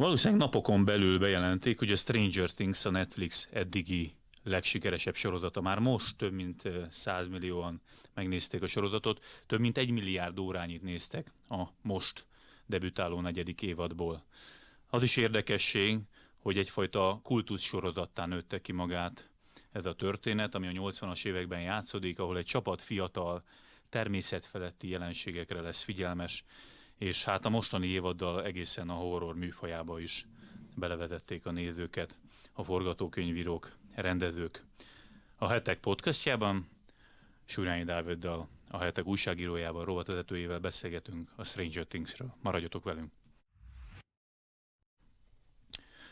Valószínűleg napokon belül bejelentik, hogy a Stranger Things a Netflix eddigi legsikeresebb sorozata. Már most több mint 100 millióan megnézték a sorozatot, több mint 1 milliárd órányit néztek a most debütáló negyedik évadból. Az is érdekesség, hogy egyfajta kultusz sorozattá nőtte ki magát ez a történet, ami a 80-as években játszódik, ahol egy csapat fiatal természetfeletti jelenségekre lesz figyelmes, és hát a mostani évaddal egészen a horror műfajába is belevetették a nézőket, a forgatókönyvírók, rendezők. A Hetek podcastjában Surányi Dáviddal, a Hetek újságírójával, rovatvezetőjével beszélgetünk a Stranger Thingsről. Maradjatok velünk!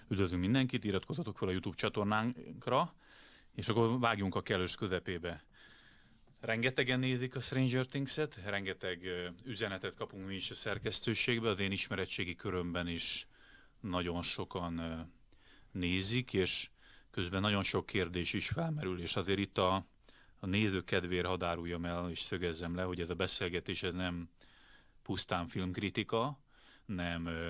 Üdvözlünk mindenkit, iratkozzatok fel a YouTube csatornánkra, és akkor vágjunk a kellős közepébe. Rengetegen nézik a Stranger Things-et, rengeteg üzenetet kapunk mi is a szerkesztőségbe, az én ismeretségi körömben is nagyon sokan nézik, és közben nagyon sok kérdés is felmerül, és azért itt a néző kedvéért hadd áruljam el, és szögezzem le, hogy ez a beszélgetés ez nem pusztán filmkritika,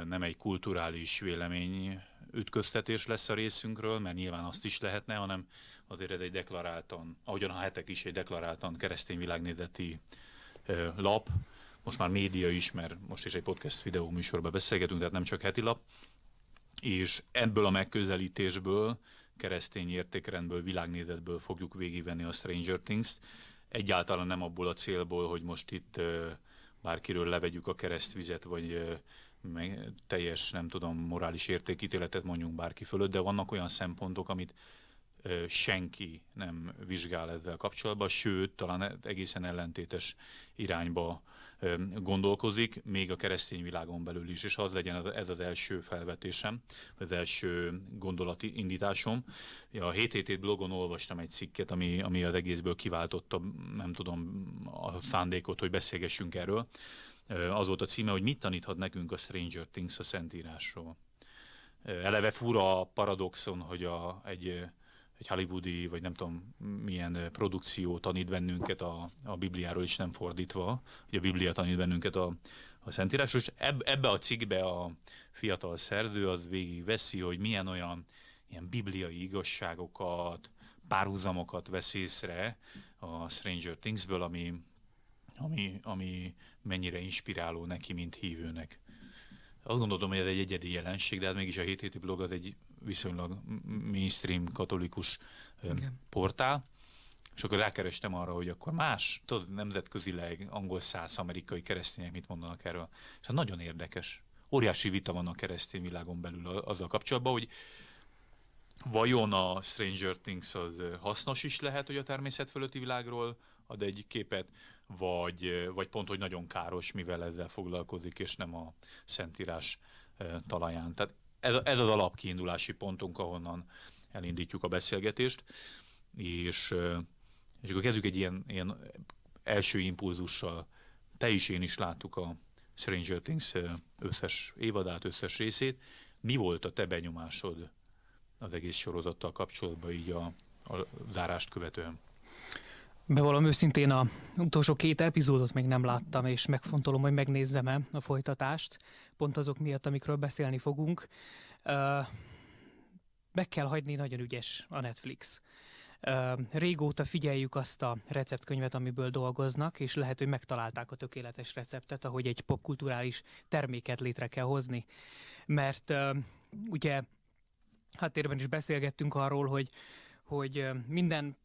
nem egy kulturális vélemény ütköztetés lesz a részünkről, mert nyilván azt is lehetne, hanem azért ez egy deklaráltan, ahogyan a Hetek is egy deklaráltan keresztény világnézeti lap, most már média is, mert most is egy podcast videó műsorban beszélgetünk, tehát nem csak heti lap, és ebből a megközelítésből, keresztény értékrendből, világnézetből fogjuk végigvenni a Stranger Things-t, egyáltalán nem abból a célból, hogy most itt bárkiről levegyük a keresztvizet, vagy teljes, nem tudom, morális értékítéletet mondjunk bárki fölött, de vannak olyan szempontok, amit senki nem vizsgál ezzel kapcsolatban, sőt, talán egészen ellentétes irányba gondolkozik, még a keresztény világon belül is, és az legyen ez az első felvetésem, az első gondolati indításom. A Hét Hét blogon olvastam egy cikket, ami az egészből kiváltotta, nem tudom, a szándékot, hogy beszélgessünk erről. Az volt a címe, hogy mit taníthat nekünk a Stranger Things a Szentírásról. Eleve fura a paradoxon, hogy egy hollywoodi, vagy nem tudom milyen produkció tanít bennünket a Bibliáról, is nem fordítva, hogy a Biblia tanít bennünket a Szentírásról, és ebbe a cikkbe a fiatal szerző az végigveszi, hogy milyen olyan ilyen bibliai igazságokat, párhuzamokat vesz észre a Stranger Thingsből, ami mennyire inspiráló neki, mint hívőnek. Azt gondolom, hogy ez egy egyedi jelenség, de hát mégis a Hét Héti blog az egy viszonylag mainstream katolikus portál, és akkor rákerestem arra, hogy akkor más, tudod, nemzetközileg angolszász amerikai keresztények mit mondanak erről. És hát nagyon érdekes. Óriási vita van a keresztény világon belül azzal kapcsolatban, hogy vajon a Stranger Things az hasznos is lehet, hogy a természet fölötti világról ad egy képet, vagy pont, hogy nagyon káros, mivel ezzel foglalkozik, és nem a Szentírás talaján. Tehát ez az alapkiindulási pontunk, ahonnan elindítjuk a beszélgetést, és akkor kezdjük egy ilyen első impulzussal. Te is, én is láttuk a Stranger Things összes évadát, összes részét. Mi volt a te benyomásod az egész sorozattal kapcsolatban, így a zárást követően? Bevallom őszintén, a utolsó 2 epizódot még nem láttam, és megfontolom, hogy megnézzem-e a folytatást, pont azok miatt, amikről beszélni fogunk. Meg kell hagyni, nagyon ügyes a Netflix. Régóta figyeljük azt a receptkönyvet, amiből dolgoznak, és lehet, hogy megtalálták a tökéletes receptet, ahogy egy popkulturális terméket létre kell hozni. Mert ugye háttérben is beszélgettünk arról, hogy minden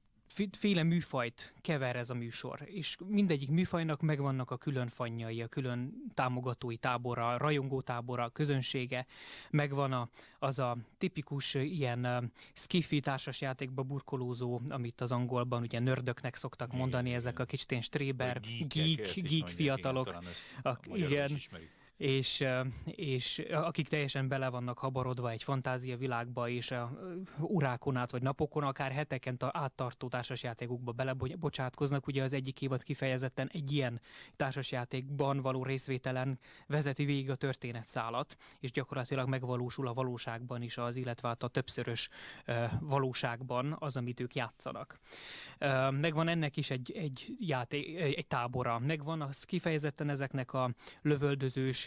féle műfajt kever ez a műsor, és mindegyik műfajnak megvannak a külön fanjai, a külön támogatói tábora, a rajongó tábora, a közönsége, megvan az a tipikus ilyen skifi társasjátékba burkolózó, amit az angolban ugye nördöknek szoktak mondani, ezek a kicsit stréber, geek fiatalok. Igen. És akik teljesen bele vannak habarodva egy fantáziavilágba, és a órákon át, vagy napokon, akár heteken áttartó társasjátékokba belebocsátkoznak. Ugye az egyik évad kifejezetten egy ilyen társasjátékban való részvételen vezeti végig a történetszálat, és gyakorlatilag megvalósul a valóságban is az, illetve a többszörös valóságban az, amit ők játszanak. Megvan ennek is egy tábora, megvan az kifejezetten ezeknek a lövöldözős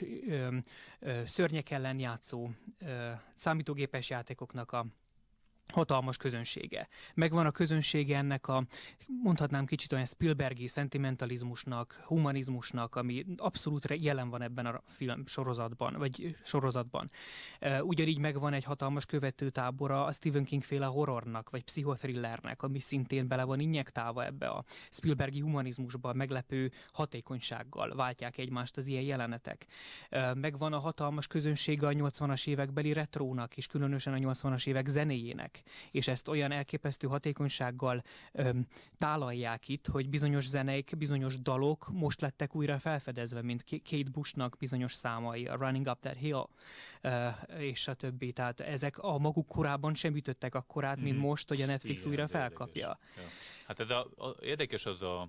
szörnyek ellen játszó számítógépes játékoknak a hatalmas közönsége. Megvan a közönsége ennek a, mondhatnám kicsit olyan Spielbergi szentimentalizmusnak, humanizmusnak, ami abszolút jelen van ebben a film sorozatban, vagy sorozatban. Ugyanígy megvan egy hatalmas követőtábora a Stephen King féle horrornak, vagy pszichotrillernek, ami szintén bele van injektálva ebbe a Spielbergi humanizmusba, meglepő hatékonysággal váltják egymást az ilyen jelenetek. Megvan a hatalmas közönsége a 80-as évekbeli retrónak, és különösen a 80-as évek zenéjének. És ezt olyan elképesztő hatékonysággal tálalják itt, hogy bizonyos zeneik, bizonyos dalok most lettek újra felfedezve, mint Kate Bushnak bizonyos számai, a Running Up That Hill, és a többi. Tehát ezek a maguk korában sem ütöttek akkorát, mint most, hogy a Netflix igen, újra felkapja. Érdekes. Ja. Hát ez érdekes az a,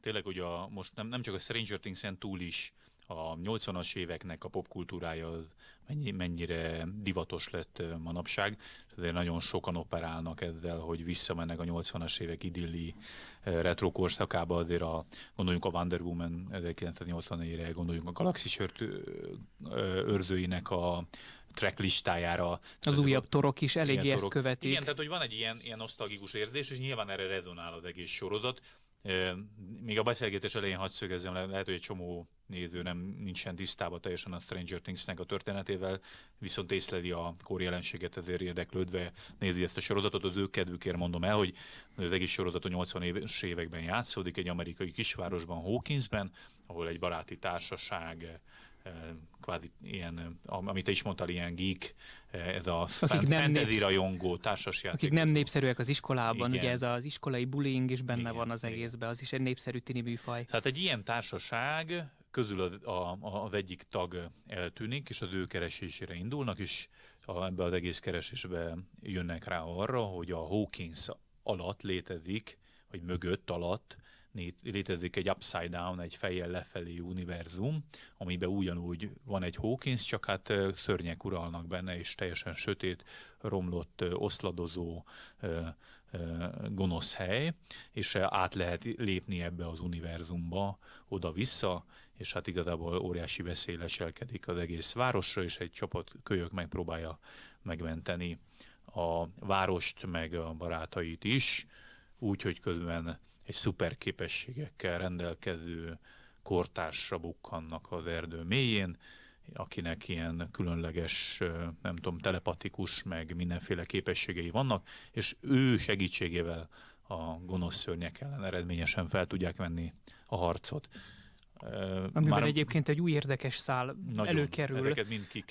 tényleg ugye a, most nem csak a Stranger Things-en túl is, a 80-as éveknek a popkultúrája mennyire divatos lett manapság, azért nagyon sokan operálnak ezzel, hogy visszamennek a 80-as évek idilli retro korszakába, azért gondoljunk a Wonder Woman 1984-re, gondoljunk a Galaxis őrzőinek a track listájára. Az újabb torok is eléggé ezt követik. Igen, tehát hogy van egy ilyen nosztalgikus érzés, és nyilván erre rezonál az egész sorozat. Még a beszélgetés elején hadd szögezzem, lehet, hogy egy csomó néző nincsen tisztában teljesen a Stranger Things-nek a történetével, viszont észleli a kor jelenséget, ezért érdeklődve nézi ezt a sorozatot. Az ő kedvükért mondom el, hogy az egész sorozat a 80-as években játszódik, egy amerikai kisvárosban, Hawkinsben, ahol egy baráti társaság, kvázi ilyen, amit te is mondtál, ilyen geek, ez a fantasy rajongó társasjáték. Akik nem népszerűek az iskolában, igen. Ugye ez az iskolai bullying is benne igen, van az egészben, az is egy népszerű tini műfaj. Tehát egy ilyen társaság közül az egyik tag eltűnik, és az ő keresésére indulnak, és ebbe az egész keresésbe jönnek rá arra, hogy a Hawkins alatt létezik, vagy mögött alatt, létezik egy upside down, egy fejjel lefelé univerzum, amiben ugyanúgy van egy Hawkins, csak hát szörnyek uralnak benne, és teljesen sötét, romlott, oszladozó, gonosz hely, és át lehet lépni ebbe az univerzumba, oda-vissza, és hát igazából óriási veszély leselkedik az egész városra, és egy csapat kölyök megpróbálja megmenteni a várost, meg a barátait is, úgyhogy közben egy szuper képességekkel rendelkező kortársra bukkannak az erdő mélyén, akinek ilyen különleges, nem tudom, telepatikus, meg mindenféle képességei vannak, és ő segítségével a gonosz szörnyek ellen eredményesen fel tudják venni a harcot. Amiben egyébként egy új érdekes szál előkerül,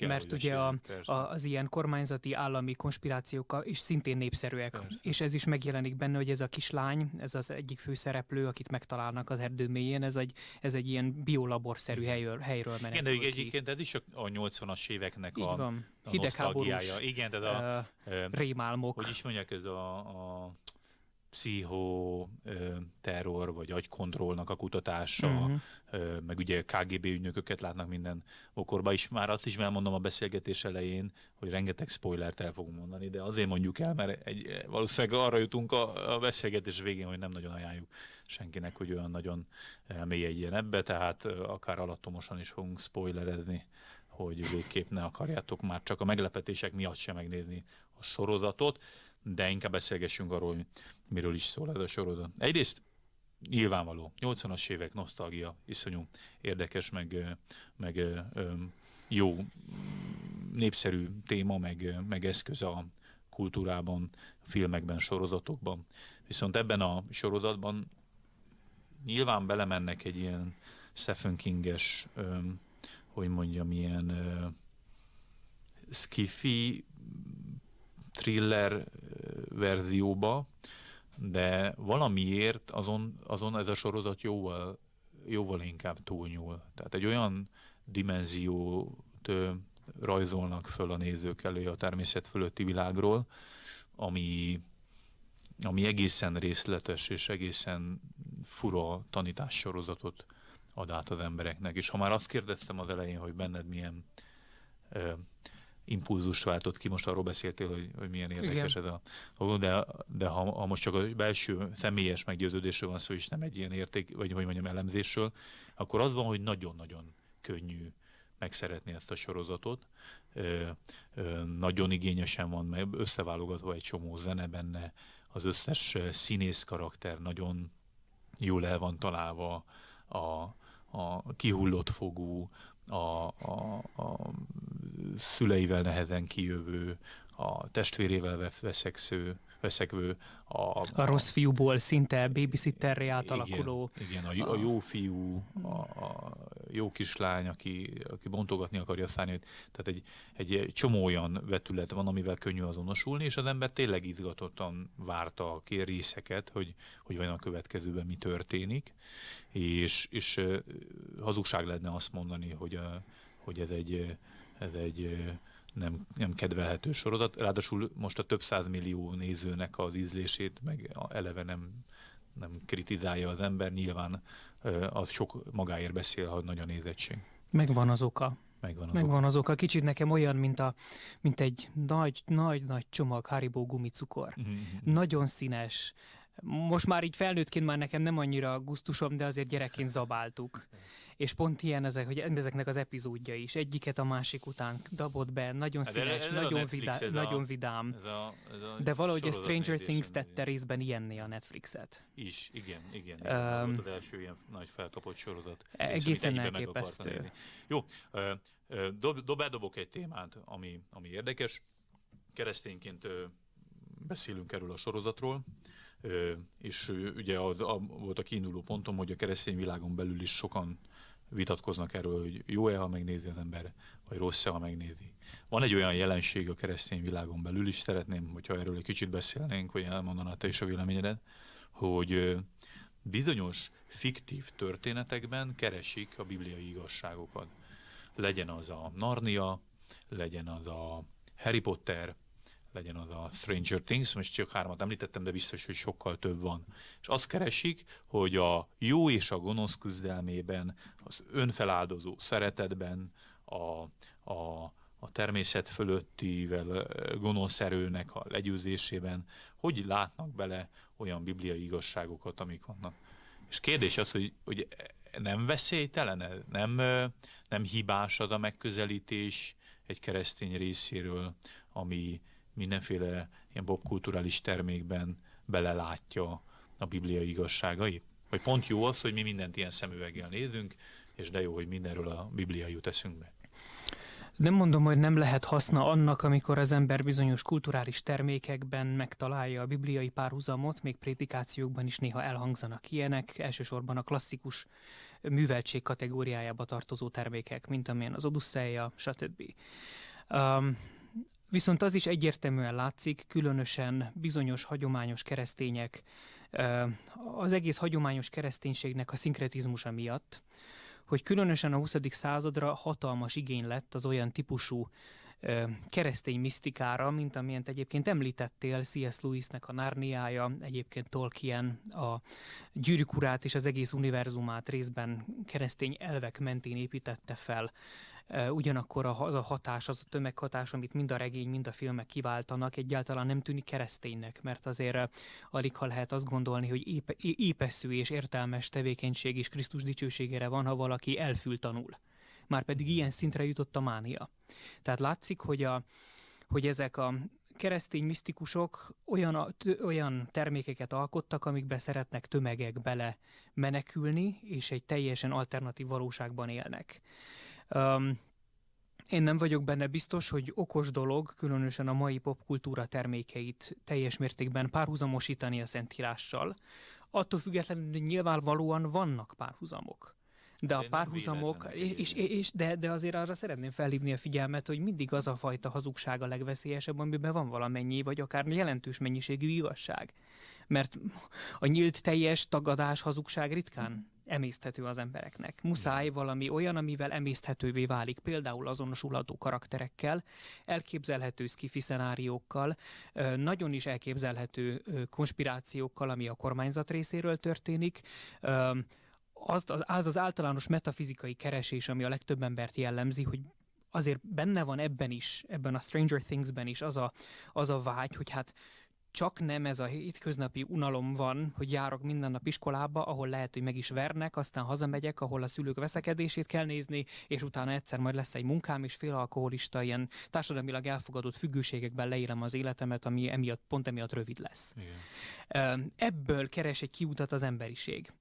mert ugye az ilyen kormányzati állami konspirációk is szintén népszerűek, persze. És ez is megjelenik benne, hogy ez a kislány, ez az egyik főszereplő, akit megtalálnak az erdő mélyén, ez egy ilyen biolaborszerű helyről menekül ki. Igen, de egyébként ez is a 80-as éveknek a nosztalgiája. Igen, tehát rémálmok. Hogy is mondják, ez a pszichoterror, vagy agykontrollnak a kutatása, meg ugye KGB ügynököket látnak minden okorba is. Már azt is elmondom a beszélgetés elején, hogy rengeteg spoilert el fogunk mondani, de azért mondjuk el, mert valószínűleg arra jutunk a beszélgetés végén, hogy nem nagyon ajánljuk senkinek, hogy olyan nagyon elmélyedjen ebbe, tehát akár alattomosan is fogunk spoilerezni, hogy végképp ne akarjátok már csak a meglepetések miatt sem megnézni a sorozatot, de inkább beszélgessünk arról, miről is szól ez a sorozat. Egyrészt nyilvánvaló, 80-as évek nosztalgia, iszonyú érdekes, meg jó, népszerű téma, meg eszköz a kultúrában, filmekben, sorozatokban. Viszont ebben a sorozatban nyilván belemennek egy ilyen Stephen King-es, hogy mondjam, ilyen sci-fi thriller verzióba, de valamiért azon ez a sorozat jóval inkább túlnyúl. Tehát egy olyan dimenziót rajzolnak föl a nézők elé a természet fölötti világról, ami egészen részletes és egészen fura tanítássorozatot ad át az embereknek. És ha már azt kérdeztem az elején, hogy benned milyen impulzus váltott ki, most arról beszéltél, hogy milyen érdekes igen. Ez a de ha most csak a belső személyes meggyőződésről van szó, és nem egy ilyen érték, vagy hogy mondjam, elemzésről, akkor az van, hogy nagyon-nagyon könnyű megszeretni ezt a sorozatot. Nagyon igényesen van, meg összeválogatva egy csomó zene benne, az összes színész karakter nagyon jól el van találva, a kihullott fogú, a szüleivel nehezen kijövő, a testvérével veszeksző, a rossz fiúból szinte babysitterré átalakuló. Igen, a jó fiú, a jó kislány, aki bontogatni akarja a szárnyait. Tehát egy csomó olyan vetület van, amivel könnyű azonosulni, és az ember tényleg izgatottan várta a részeket, hogy vajon a következőben mi történik. És hazugság lenne azt mondani, hogy ez egy nem kedvelhető sorozat. Ráadásul most a több 100 millió nézőnek az ízlését meg eleve nem kritizálja az ember. Nyilván az sok magáért beszél, ha nagy a nézettség. Megvan az oka. Kicsit nekem olyan, mint egy nagy csomag Haribo gumicukor. Nagyon színes. Most már így felnőttként már nekem nem annyira gusztusom, de azért gyerekként zabáltuk. És pont ilyen ezeknek az epizódja is. Egyiket a másik után dabott be, nagyon színes, nagyon vidám. De valahogy a Stranger Things tette részben ilyenné a Netflixet. Is, igen. Volt az első ilyen nagy felkapott sorozat. Egészen elképesztő. Jó, bedobok egy témát, ami érdekes. Keresztényként beszélünk erről a sorozatról, és ugye volt a kiinduló pontom, hogy a keresztény világon belül is sokan vitatkoznak erről, hogy jó-e, ha megnézi az ember, vagy rossz-e, ha megnézi. Van egy olyan jelenség a keresztény világon belül is, szeretném, hogyha erről egy kicsit beszélnénk, hogy elmondanád te is a véleményedet, hogy bizonyos fiktív történetekben keresik a bibliai igazságokat. Legyen az a Narnia, legyen az a Harry Potter, legyen az a Stranger Things, most csak 3-at említettem, de biztos, hogy sokkal több van. És azt keresik, hogy a jó és a gonosz küzdelmében, az önfeláldozó szeretetben, a természet fölöttivel gonosz erőnek a legyőzésében, hogy látnak bele olyan bibliai igazságokat, amik vannak. És kérdés az, hogy nem veszélytelen, nem hibás az a megközelítés egy keresztény részéről, ami mindenféle ilyen popkulturális termékben belelátja a Biblia igazságait? Vagy pont jó az, hogy mi mindent ilyen szemüveggel nézünk, és de jó, hogy mindenről a Biblia jut eszünkbe. Nem mondom, hogy nem lehet haszna annak, amikor az ember bizonyos kulturális termékekben megtalálja a bibliai párhuzamot, még prédikációkban is néha elhangzanak ilyenek, elsősorban a klasszikus műveltség kategóriájába tartozó termékek, mint amilyen az Odüsszeia, stb. Viszont az is egyértelműen látszik, különösen bizonyos hagyományos keresztények, az egész hagyományos kereszténységnek a szinkretizmusa miatt, hogy különösen a 20. századra hatalmas igény lett az olyan típusú keresztény misztikára, mint amilyent egyébként említettél, C.S. Lewisnek a Narniája, egyébként Tolkien a Gyűrűk Urát és az egész univerzumát részben keresztény elvek mentén építette fel. Ugyanakkor az a hatás, az a tömeghatás, amit mind a regény, mind a filmek kiváltanak, egyáltalán nem tűnik kereszténynek, mert azért alig ha lehet azt gondolni, hogy épeszű és értelmes tevékenység is Krisztus dicsőségére van, ha valaki elfül tanul. Márpedig ilyen szintre jutott a mánia. Tehát látszik, hogy ezek a keresztény misztikusok olyan termékeket alkottak, amikbe szeretnek tömegek bele menekülni, és egy teljesen alternatív valóságban élnek. Én nem vagyok benne biztos, hogy okos dolog, különösen a mai popkultúra termékeit teljes mértékben párhuzamosítani a Szentírással. Attól függetlenül nyilvánvalóan vannak párhuzamok. De a párhuzamok, de azért arra szeretném felhívni a figyelmet, hogy mindig az a fajta hazugság a legveszélyesebb, amiben van valamennyi, vagy akár jelentős mennyiségű igazság. Mert a nyílt teljes tagadás, hazugság ritkán emészthető az embereknek. Muszáj valami olyan, amivel emészthetővé válik, például azonosulható karakterekkel, elképzelhető szkifi szenáriókkal, nagyon is elképzelhető konspirációkkal, ami a kormányzat részéről történik. Az általános metafizikai keresés, ami a legtöbb embert jellemzi, hogy azért benne van ebben is, ebben a Stranger Things-ben is az a vágy, hogy hát Csak nem ez a hétköznapi unalom van, hogy járok minden nap iskolába, ahol lehet, hogy meg is vernek, aztán hazamegyek, ahol a szülők veszekedését kell nézni, és utána egyszer majd lesz egy munkám, és félalkoholista, ilyen társadalmilag elfogadott függőségekben leélem az életemet, ami pont emiatt rövid lesz. Igen. Ebből keres egy kiutat az emberiség.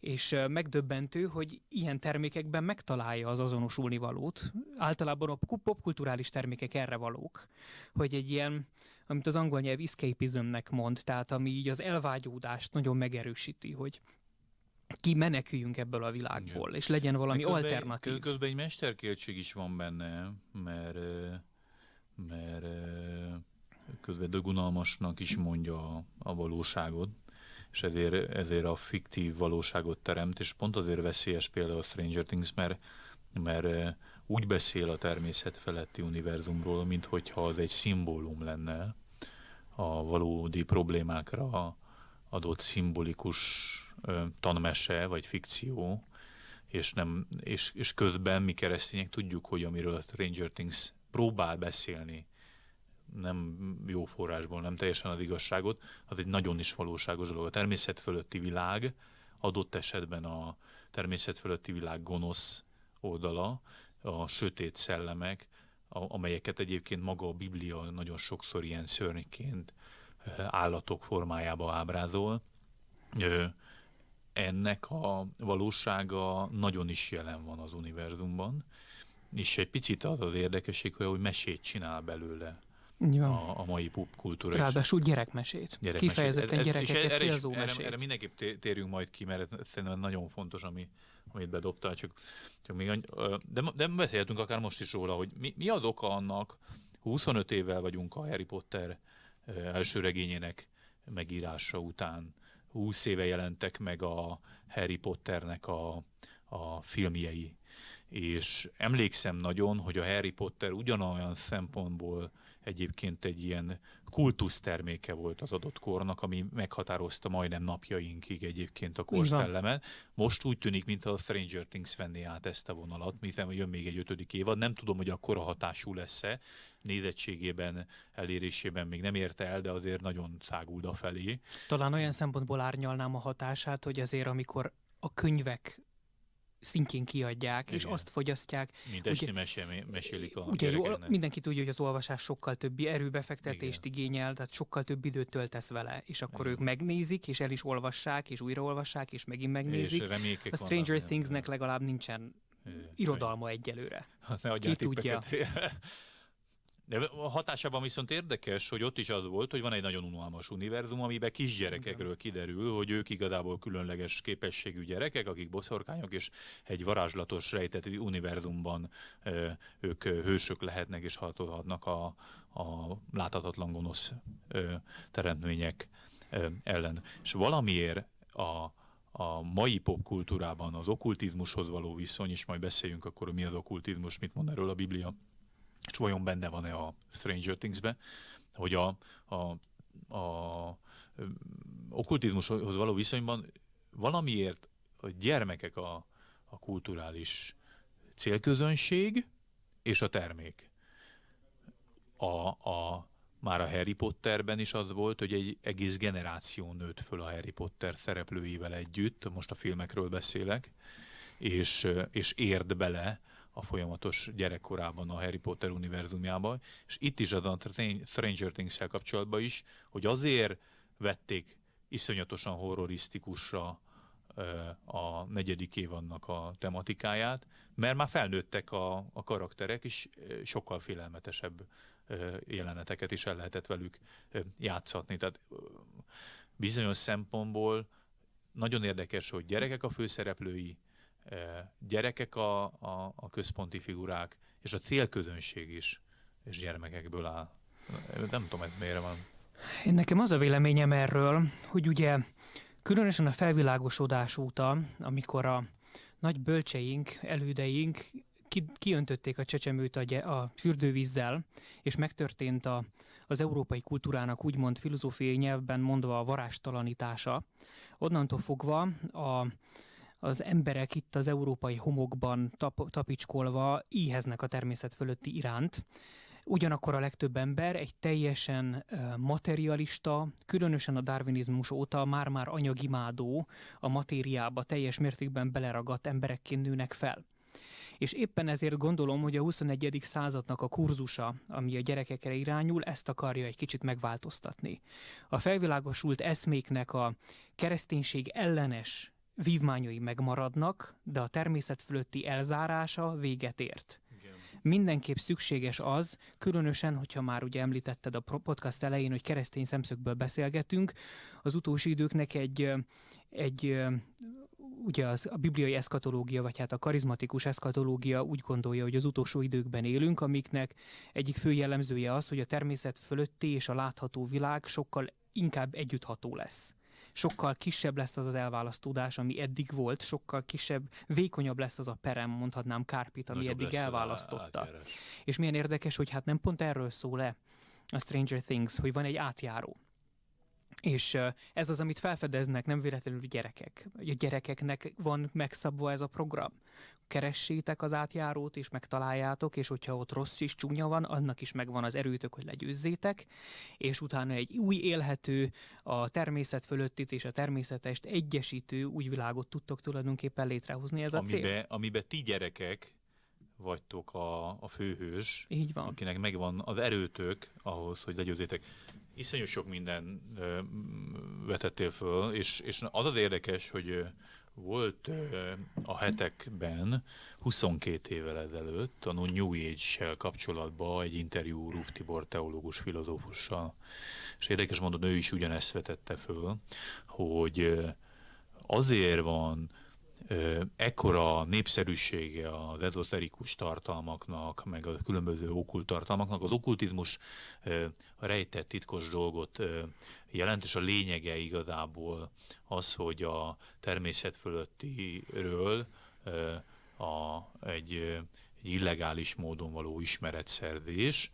És megdöbbentő, hogy ilyen termékekben megtalálja az azonosulni valót. Általában a popkulturális termékek erre valók, hogy egy ilyen, amit az angol nyelv escapismnek mond, tehát ami így az elvágyódást nagyon megerősíti, hogy kimeneküljünk ebből a világból, és legyen valami alternatív. Közben egy mesterkéltség is van benne, mert közben dögunalmasnak is mondja a valóságot, és ezért a fiktív valóságot teremt, és pont azért veszélyes például a Stranger Things, mert úgy beszél a természet feletti univerzumról, minthogyha az egy szimbólum lenne, a valódi problémákra adott szimbolikus tanmese vagy fikció, és közben mi keresztények tudjuk, hogy amiről a Stranger Things próbál beszélni, nem jó forrásból, nem teljesen az igazságot, az egy nagyon is valóságos dolog. A természet fölötti világ, adott esetben a természet fölötti világ gonosz oldala, a sötét szellemek, amelyeket egyébként maga a Biblia nagyon sokszor ilyen szörnyként állatok formájába ábrázol. Ennek a valósága nagyon is jelen van az univerzumban, és egy picit az az érdekesség, hogy mesét csinál belőle a mai popkultúra. Ráadásul gyerekmesét. Kifejezetten gyerekeket célzó mesét. Erre mindenképp térjünk majd ki, mert szerintem nagyon fontos, amit bedobtál. Csak még, de beszélhetünk akár most is róla, hogy mi az oka annak, 25 évvel vagyunk a Harry Potter első regényének megírása után. 20 éve jelentek meg a Harry Potternek a filmjei. És emlékszem nagyon, hogy a Harry Potter ugyanolyan szempontból egyébként egy ilyen kultuszterméke volt az adott kornak, ami meghatározta majdnem napjainkig egyébként a korszelleme. Most úgy tűnik, mintha a Stranger Things venné át ezt a vonalat, hiszen jön még egy 5. évad, nem tudom, hogy akkora hatású lesz-e, nézettségében, elérésében még nem érte el, de azért nagyon száguld afelé. Talán olyan szempontból árnyalnám a hatását, hogy azért amikor a könyvek szintjén kiadják, igen, és azt fogyasztják. Mint esti mesélik a gyerekennek. Mindenki tudja, hogy az olvasás sokkal többi erőbefektetést igényel, tehát sokkal több időt töltesz vele, és akkor ők megnézik, és el is olvassák, és újraolvassák, és megint megnézik. És a Stranger Thingsnek legalább nincsen irodalma egyelőre. Ki tudja. De a hatásában viszont érdekes, hogy ott is az volt, hogy van egy nagyon unalmas univerzum, amiben kisgyerekekről kiderül, hogy ők igazából különleges képességű gyerekek, akik boszorkányok, és egy varázslatos, rejtett univerzumban ők hősök lehetnek, és hatolhatnak a láthatatlan gonosz teremtmények ellen. És valamiért a mai popkultúrában az okkultizmushoz való viszony, és majd beszéljünk akkor, mi az okkultizmus, mit mond erről a Biblia, és vajon benne van-e a Stranger Things-be, hogy a okkultizmushoz való viszonyban valamiért a gyermekek a kulturális célközönség és a termék. Már a Harry Potterben is az volt, hogy egy egész generáció nőtt föl a Harry Potter szereplőivel együtt, most a filmekről beszélek, és ért bele a folyamatos gyerekkorában a Harry Potter univerzumjában, és itt is az a Stranger Things-szel kapcsolatban is, hogy azért vették iszonyatosan horrorisztikusra a 4. évadnak a tematikáját, mert már felnőttek a karakterek, és sokkal félelmetesebb jeleneteket is el lehetett velük játszatni. Tehát bizonyos szempontból nagyon érdekes, hogy gyerekek a főszereplői, gyerekek a központi figurák, és a célközönség is, és gyermekekből áll. Nem tudom, ez miért van. Nekem az a véleményem erről, hogy ugye különösen a felvilágosodás óta, amikor a nagy bölcseink, elődeink kiöntötték a csecsemőt a fürdővízzel, és megtörtént az európai kultúrának úgymond filozófiai nyelvben mondva a varástalanítása. Onnantól fogva az emberek itt az európai homokban tapicskolva íheznek a természet fölötti iránt. Ugyanakkor a legtöbb ember egy teljesen materialista, különösen a darwinizmus óta már-már anyagimádó, a matériába teljes mértékben beleragadt emberekként nőnek fel. És éppen ezért gondolom, hogy a 21. századnak a kurzusa, ami a gyerekekre irányul, ezt akarja egy kicsit megváltoztatni. A felvilágosult eszméknek a kereszténység ellenes vívmányai megmaradnak, de a természet fölötti elzárása véget ért. Igen. Mindenképp szükséges az, különösen, hogyha már ugye említetted a podcast elején, hogy keresztény szemszögből beszélgetünk, az utolsó időknek egy ugye a bibliai eszkatológia, vagy hát a karizmatikus eszkatológia úgy gondolja, hogy az utolsó időkben élünk, amiknek egyik fő jellemzője az, hogy a természet fölötti és a látható világ sokkal inkább együttható lesz. Sokkal kisebb lesz az az elválasztódás, ami eddig volt, sokkal kisebb, vékonyabb lesz az a perem, mondhatnám kárpit, ami eddig elválasztotta. És milyen érdekes, hogy hát nem pont erről szól-e a Stranger Things, hogy van egy átjáró. És ez az, amit felfedeznek, nem véletlenül gyerekek. A gyerekeknek van megszabva ez a program. Keressétek az átjárót, és megtaláljátok, és hogyha ott rossz is csúnya van, annak is megvan az erőtök, hogy legyőzzétek, és utána egy új élhető, a természet fölöttit és a természetest egyesítő új világot tudtok tulajdonképpen létrehozni, ez a cél. Amiben ti gyerekek vagytok a főhős, így van. Akinek megvan az erőtök ahhoz, hogy legyőzzétek. Iszonyú sok minden vetettél föl, és az érdekes, hogy volt a hetekben 22 évvel ezelőtt a New Age-sel kapcsolatban egy interjú Ruf Tibor teológus filozófussal. És érdekes mondod, ő is ugyanezt vetette föl, hogy azért van ekkora népszerűsége az ezoterikus tartalmaknak, meg a különböző okkult tartalmaknak. Az okkultizmus a rejtett titkos dolgot jelent, és a lényege igazából az, hogy a természet fölöttiről egy illegális módon való ismeretszerzés,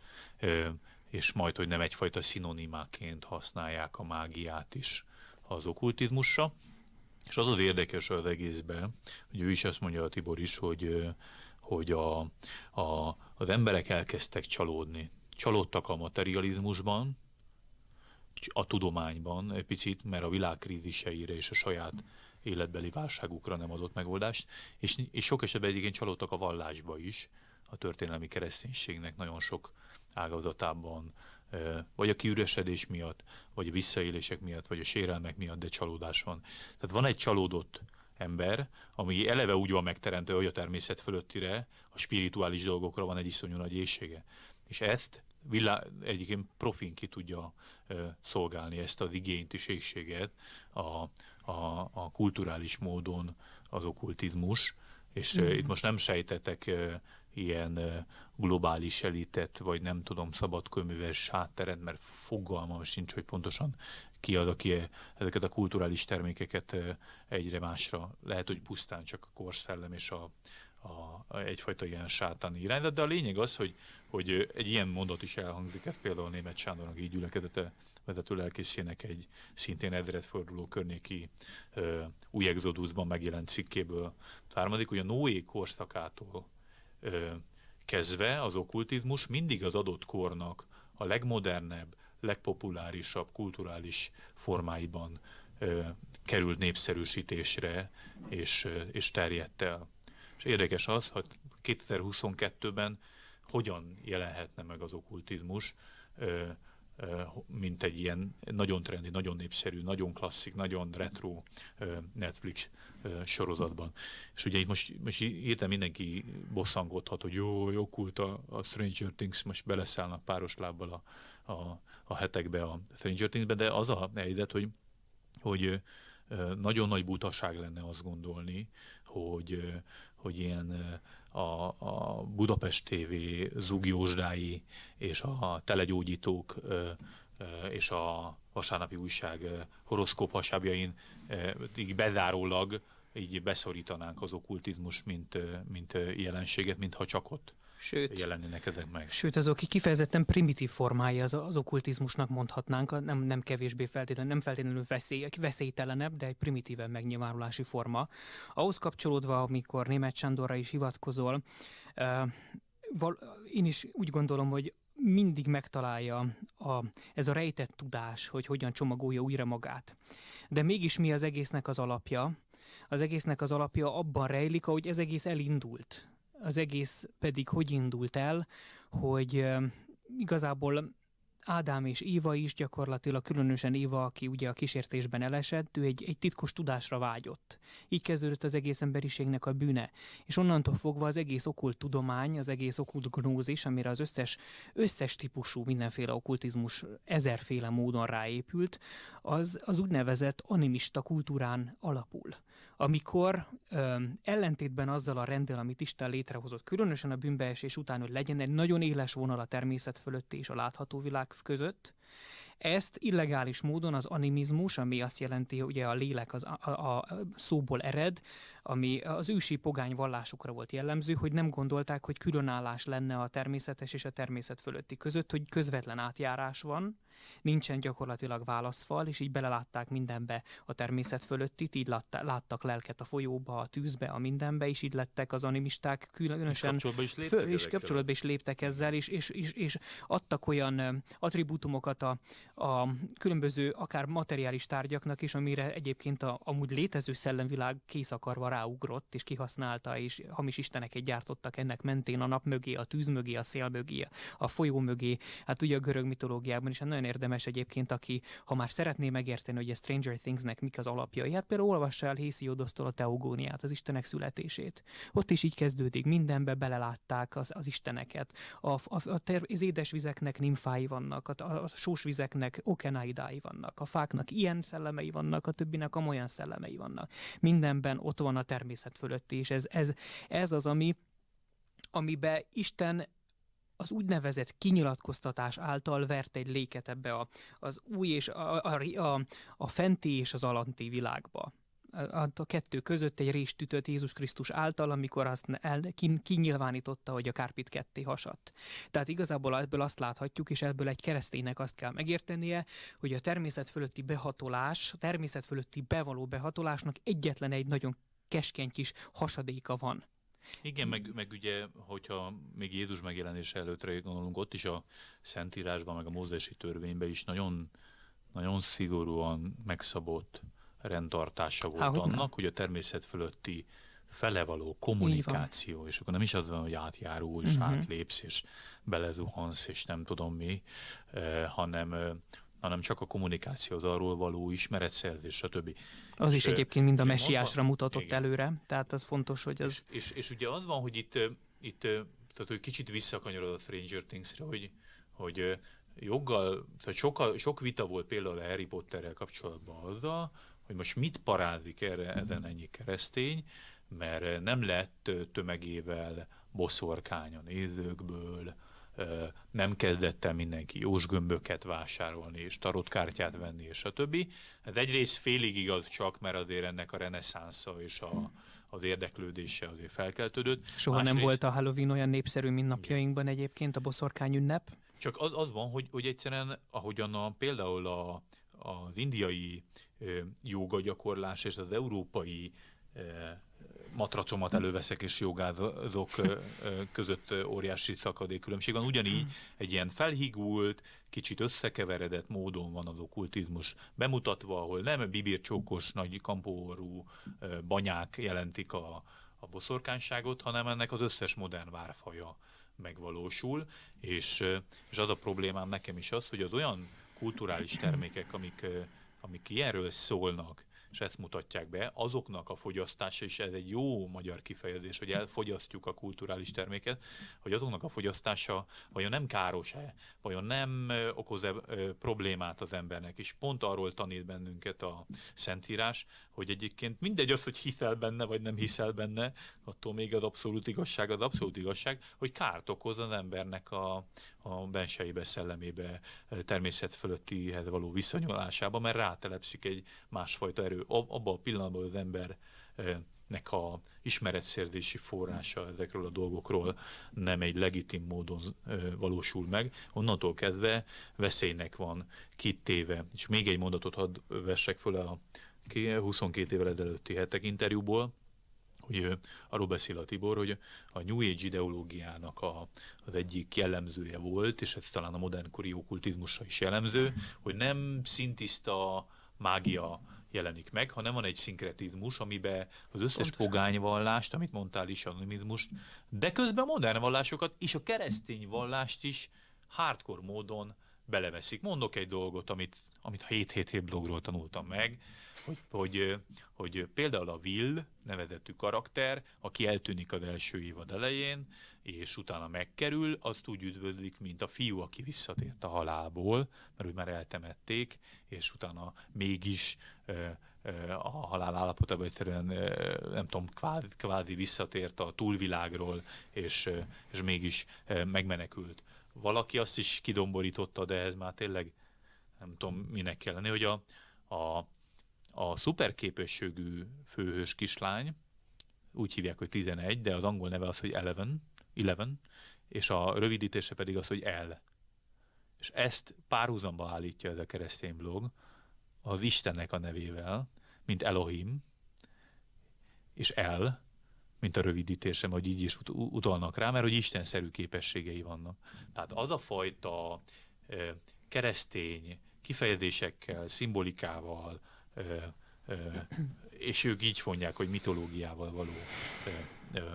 és majd, hogy nem egyfajta szinonimáként használják a mágiát is az okkultizmusra. És az az érdekes az egészben, hogy ő is azt mondja, a Tibor is, hogy az emberek elkezdtek csalódni. Csalódtak a materializmusban, a tudományban egy picit, mert a világ kríziseire és a saját életbeli válságukra nem adott megoldást, és sok esetben egyébként csalódtak a vallásba is, a történelmi kereszténységnek nagyon sok ágazatában, vagy a kiüresedés miatt, vagy a visszaélések miatt, vagy a sérelmek miatt, de csalódás van. Tehát van egy csalódott ember, ami eleve úgy van megteremtve, hogy a természet fölöttire, a spirituális dolgokra van egy iszonyú nagy éhsége. És ezt egyébként profin ki tudja szolgálni, ezt az igényt és éhséget a kulturális módon az okkultizmus. És itt most nem sejtetek ilyen globális elitet, vagy nem tudom, szabadkőműves hátteret, mert fogalmam sincs, hogy pontosan ki az, aki ezeket a kulturális termékeket egyre másra. Lehet, hogy pusztán csak a korszellem és egyfajta ilyen sátáni irányzat, de a lényeg az, hogy egy ilyen mondat is elhangzik, ez például Németh Sándornak így gyülekezete vezető lelkészének egy szintén ezredforduló környéki új exoduszban megjelent cikkéből származik, hogy a Noé korszakától kezdve az okkultizmus mindig az adott kornak a legmodernebb, legpopulárisabb kulturális formáiban került népszerűsítésre és terjedt el. És érdekes az, hogy 2022-ben hogyan jelenhetne meg az okkultizmus, mint egy ilyen nagyon trendi, nagyon népszerű, nagyon klasszik, nagyon retro Netflix sorozatban. És ugye itt most értem, mindenki bosszangodhat, hogy jó, okkult a Stranger Things, most beleszállnak páros lábbal a hetekbe a Stranger Thingsbe, de az a helyzet, hogy nagyon nagy butaság lenne azt gondolni, hogy ilyen a Budapest TV, Zug Józsdái és a telegyógyítók és a vasárnapi újság horoszkóp hasábjain így bezárólag így beszorítanánk az okkultizmus, mint jelenséget, mintha csak ott. Sőt, azok kifejezetten primitív formája az okkultizmusnak mondhatnánk, nem kevésbé feltétlenül, nem feltétlenül veszélytelenebb, de egy primitívebb megnyilvánulási forma. Ahhoz kapcsolódva, amikor Németh Sándorra is hivatkozol, én is úgy gondolom, hogy mindig megtalálja ez a rejtett tudás, hogy hogyan csomagolja újra magát. De mégis mi az egésznek az alapja? Az egésznek az alapja abban rejlik, ahogy ez egész elindult. Az egész pedig hogy indult el, hogy igazából Ádám és Éva is gyakorlatilag, különösen Éva, aki ugye a kísértésben elesett, ő egy titkos tudásra vágyott. Így kezdődött az egész emberiségnek a bűne. És onnantól fogva az egész okkult tudomány, az egész okkult gnózis, amire az összes típusú mindenféle okkultizmus ezerféle módon ráépült, az úgynevezett animista kultúrán alapul. Amikor ellentétben azzal a renddel, amit Isten létrehozott, különösen a bűnbeesés után, hogy legyen egy nagyon éles vonal a természet fölötti és a látható világ között. Ezt illegális módon az animizmus, ami azt jelenti, hogy ugye a lélek a szóból ered, ami az ősi pogány vallásukra volt jellemző, hogy nem gondolták, hogy különállás lenne a természetes és a természet fölötti között, hogy közvetlen átjárás van, nincsen gyakorlatilag válaszfal, és így belelátták mindenbe a természet fölöttit, így láttak lelket a folyóba, a tűzbe, a mindenbe, és így lettek az animisták különösen, és kapcsolatba is léptek ezzel, és adtak olyan attribútumokat a különböző akár materiális tárgyaknak is, amire egyébként amúgy létező szellemvilág kész akarva ráugrott, és kihasználta, és hamis isteneket gyártottak ennek mentén, a nap mögé, a tűz mögé, a szél mögé, a folyó mögé. Hát ugye a görög mitológiában is nagyon érdemes egyébként, aki, ha már szeretné megérteni, hogy a Stranger Thingsnek mik az alapjai, hát például olvassa el Hésziodosztól a Theogoniát, az istenek születését. Ott is így kezdődik, mindenbe belelátták az isteneket. Az édesvizeknek nimfái vannak, a sós vizeknek okenaidái vannak, a fáknak ilyen szellemei vannak, a többinek amolyan szellemei vannak. Mindenben ott van a természet fölötti, és ez az, amiben Isten az úgynevezett kinyilatkoztatás által vert egy léket ebbe az új és a fenti és az alatti világba. A kettő között egy rést ütött Jézus Krisztus által, amikor azt kinyilvánította, hogy a kárpit ketté hasadt. Tehát igazából ebből azt láthatjuk, és ebből egy kereszténynek azt kell megértenie, hogy a természet fölötti behatolás, a természet fölötti bevaló behatolásnak egyetlen egy nagyon keskeny kis hasadéka van. Igen, meg ugye, hogyha még Jézus megjelenése előttre gondolunk, ott is a Szentírásban, meg a Mózesi Törvényben is nagyon, nagyon szigorúan megszabott rendtartása volt annak, hogy a természet fölötti felevaló kommunikáció, és akkor nem is az van, hogy átjáró, és átlépsz, és belezuhansz, és nem tudom mi, hanem csak a kommunikációd, arról való ismeretszerzés, stb. Az is egyébként mind a messiásra mutatott előre, tehát az fontos, hogy az... És ugye az van, hogy itt tehát, hogy kicsit visszakanyarod a Stranger Things-re, hogy joggal, tehát sok vita volt például a Harry Potterrel kapcsolatban azzal, hogy most mit parázik erre ezen ennyi keresztény, mert nem lett tömegével boszorkány a nézőkből, nem kezdett el mindenki jósgömböket vásárolni, és tarotkártyát venni, és a többi. Hát egyrészt félig igaz csak, mert azért ennek a reneszánsza és az érdeklődése azért felkeltődött. Soha nem volt a Halloween olyan népszerű, mint napjainkban egyébként a boszorkány ünnep. Csak az van, hogy egyszerűen, ahogyan például az indiai jóga gyakorlás és az európai matracomat előveszek és jogázok között óriási szakadékkülönbség van. Ugyanígy egy ilyen felhigult, kicsit összekeveredett módon van az okkultizmus bemutatva, ahol nem bibircsókos, nagy kampóorú banyák jelentik a boszorkányságot, hanem ennek az összes modern várfaja megvalósul, és az a problémám nekem is az, hogy az olyan kulturális termékek, amik ilyenről szólnak, és ezt mutatják be, azoknak a fogyasztása, és ez egy jó magyar kifejezés, hogy elfogyasztjuk a kulturális terméket, hogy azoknak a fogyasztása vajon nem káros-e, vajon nem okoz-e problémát az embernek, és pont arról tanít bennünket a Szentírás, hogy egyébként mindegy az, hogy hiszel benne, vagy nem hiszel benne, attól még az abszolút igazság, hogy kárt okoz az embernek a benseibe, szellemébe, természet fölöttihez való viszonyulásába, mert rátelepszik egy másfajta erő. Abban a pillanatban az embernek a ismeretszerzési forrása ezekről a dolgokról nem egy legitim módon valósul meg, onnantól kezdve veszélynek van kitéve. És még egy mondatot hadd vessek föl a 22 évvel ezelőtti Hetek interjúból, hogy arról beszél a Tibor, hogy a New Age ideológiának az egyik jellemzője volt, és ez talán a modernkori okkultizmusra is jellemző, hogy nem szintiszta mágia jelenik meg, hanem van egy szinkretizmus, amiben az összes pogány vallást, amit mondtál is, animizmust, de közben modern vallásokat és a keresztény vallást is hardcore módon beleveszik. Mondok egy dolgot, amit 777 blogról tanultam meg, hogy például a Will nevezetű karakter, aki eltűnik az első évad elején, és utána megkerül, azt úgy üdvözlik, mint a fiú, aki visszatért a halálból, mert úgy már eltemették, és utána mégis a halál állapotában egyszerűen, nem tudom, kvázi visszatért a túlvilágról, és mégis megmenekült. Valaki azt is kidomborította, de ez már tényleg nem tudom, minek kellene, hogy a szuperképességű főhős kislány, úgy hívják, hogy 11, de az angol neve az, hogy Eleven, és a rövidítése pedig az, hogy L. És ezt párhuzamba állítja ez a keresztény blog az Istennek a nevével, mint Elohim, és L, mint a rövidítésem, hogy így is utalnak rá, mert hogy istenszerű képességei vannak. Tehát az a fajta keresztény kifejezésekkel, szimbolikával, és ők így mondják, hogy mitológiával való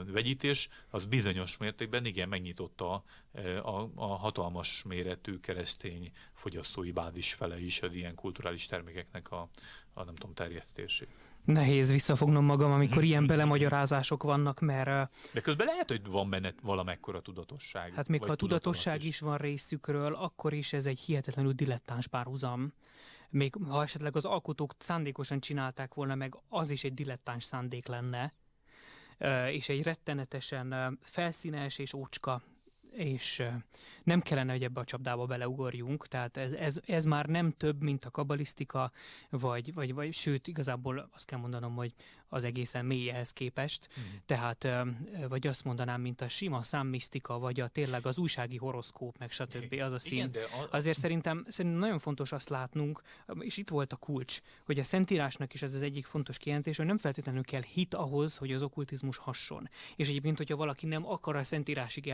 vegyítés, az bizonyos mértékben igen megnyitotta a hatalmas méretű keresztény fogyasztói bázis fele is az ilyen kulturális termékeknek a nem tudom, terjesztését. Nehéz visszafognom magam, amikor ilyen belemagyarázások vannak, mert... De közben lehet, hogy van benne valamekkora tudatosság. Hát még ha tudatosság is van részükről, akkor is ez egy hihetetlenül dilettáns párhuzam. Még ha esetleg az alkotók szándékosan csinálták volna meg, az is egy dilettáns szándék lenne, és egy rettenetesen felszínes és ócska, és nem kellene, hogy ebbe a csapdába beleugorjunk, tehát ez már nem több, mint a kabalisztika, vagy sőt, igazából azt kell mondanom, hogy az egészen mély ehhez képest, tehát vagy azt mondanám, mint a sima számmisztika, vagy a tényleg az újsági horoszkóp, meg stb. Az a szín. Igen, azért szerintem nagyon fontos azt látnunk, és itt volt a kulcs, hogy a Szentírásnak is ez az egyik fontos kijelentés, hogy nem feltétlenül kell hit ahhoz, hogy az okkultizmus hasson. És egyébként, hogyha valaki nem akar a Szentírásig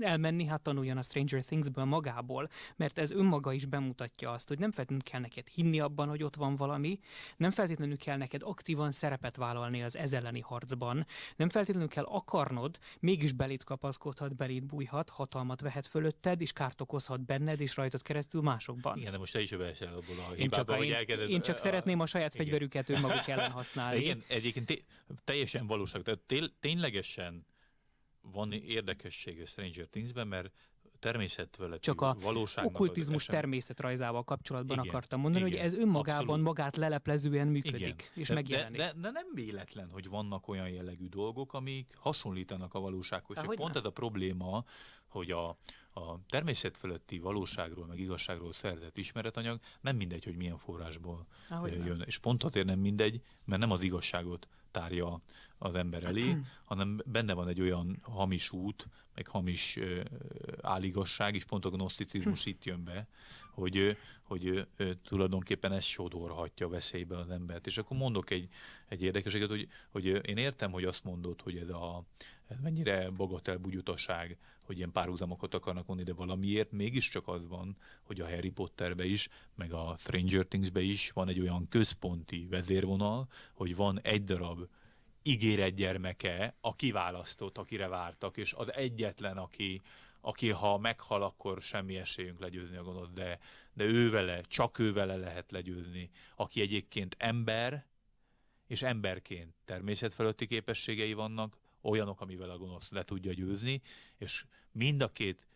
elmenni, hát tanuljon a Stranger Thingsből magából, mert ez önmaga is bemutatja azt, hogy nem feltétlenül kell neked hinni abban, hogy ott van valami, nem feltétlenül kell neked aktívan szerepet vállalni az ez elleni harcban, nem feltétlenül kell akarnod, mégis beléd kapaszkodhat, beléd bújhat, hatalmat vehet fölötted, és kárt okozhat benned, és rajtad keresztül másokban. Igen, de most te is beesel abból a hibába, hogy elkezded. Én csak szeretném a saját fegyverüket önmaguk ellen használni. Igen, egyébként teljesen valóság, tehát ténylegesen van érdekessége Stranger Thingsben, mert természetveletű csak a okkultizmus természetrajzával kapcsolatban igen, akartam mondani, igen, hogy ez önmagában abszolút. Magát leleplezően működik, igen, és megjelenik. De nem véletlen, hogy vannak olyan jellegű dolgok, amik hasonlítanak a valósághoz. Csak pont ez a probléma, hogy a természetfeletti valóságról, meg igazságról szerzett ismeretanyag nem mindegy, hogy milyen forrásból jön. És pont azért nem mindegy, mert nem az igazságot tárja az ember elé, hanem benne van egy olyan hamis út, meg hamis áligazság, és pont a gnoszticizmus itt jön be, hogy tulajdonképpen ez sodorhatja veszélybe az embert. És akkor mondok egy érdekeséget, hogy én értem, hogy azt mondod, hogy ez mennyire bagatel bugyutaság, hogy ilyen párhuzamokat akarnak mondani, de valamiért mégiscsak az van, hogy a Harry Potterbe is, meg a Stranger Thingsbe is van egy olyan központi vezérvonal, hogy van egy darab ígéret gyermeke, a kiválasztott, akire vártak, és az egyetlen, aki ha meghal, akkor semmi esélyünk legyőzni a gondot, de csak ő vele lehet legyőzni, aki egyébként ember, és emberként természetfeletti képességei vannak, olyanok, amivel a gonosz le tudja győzni, és mind a két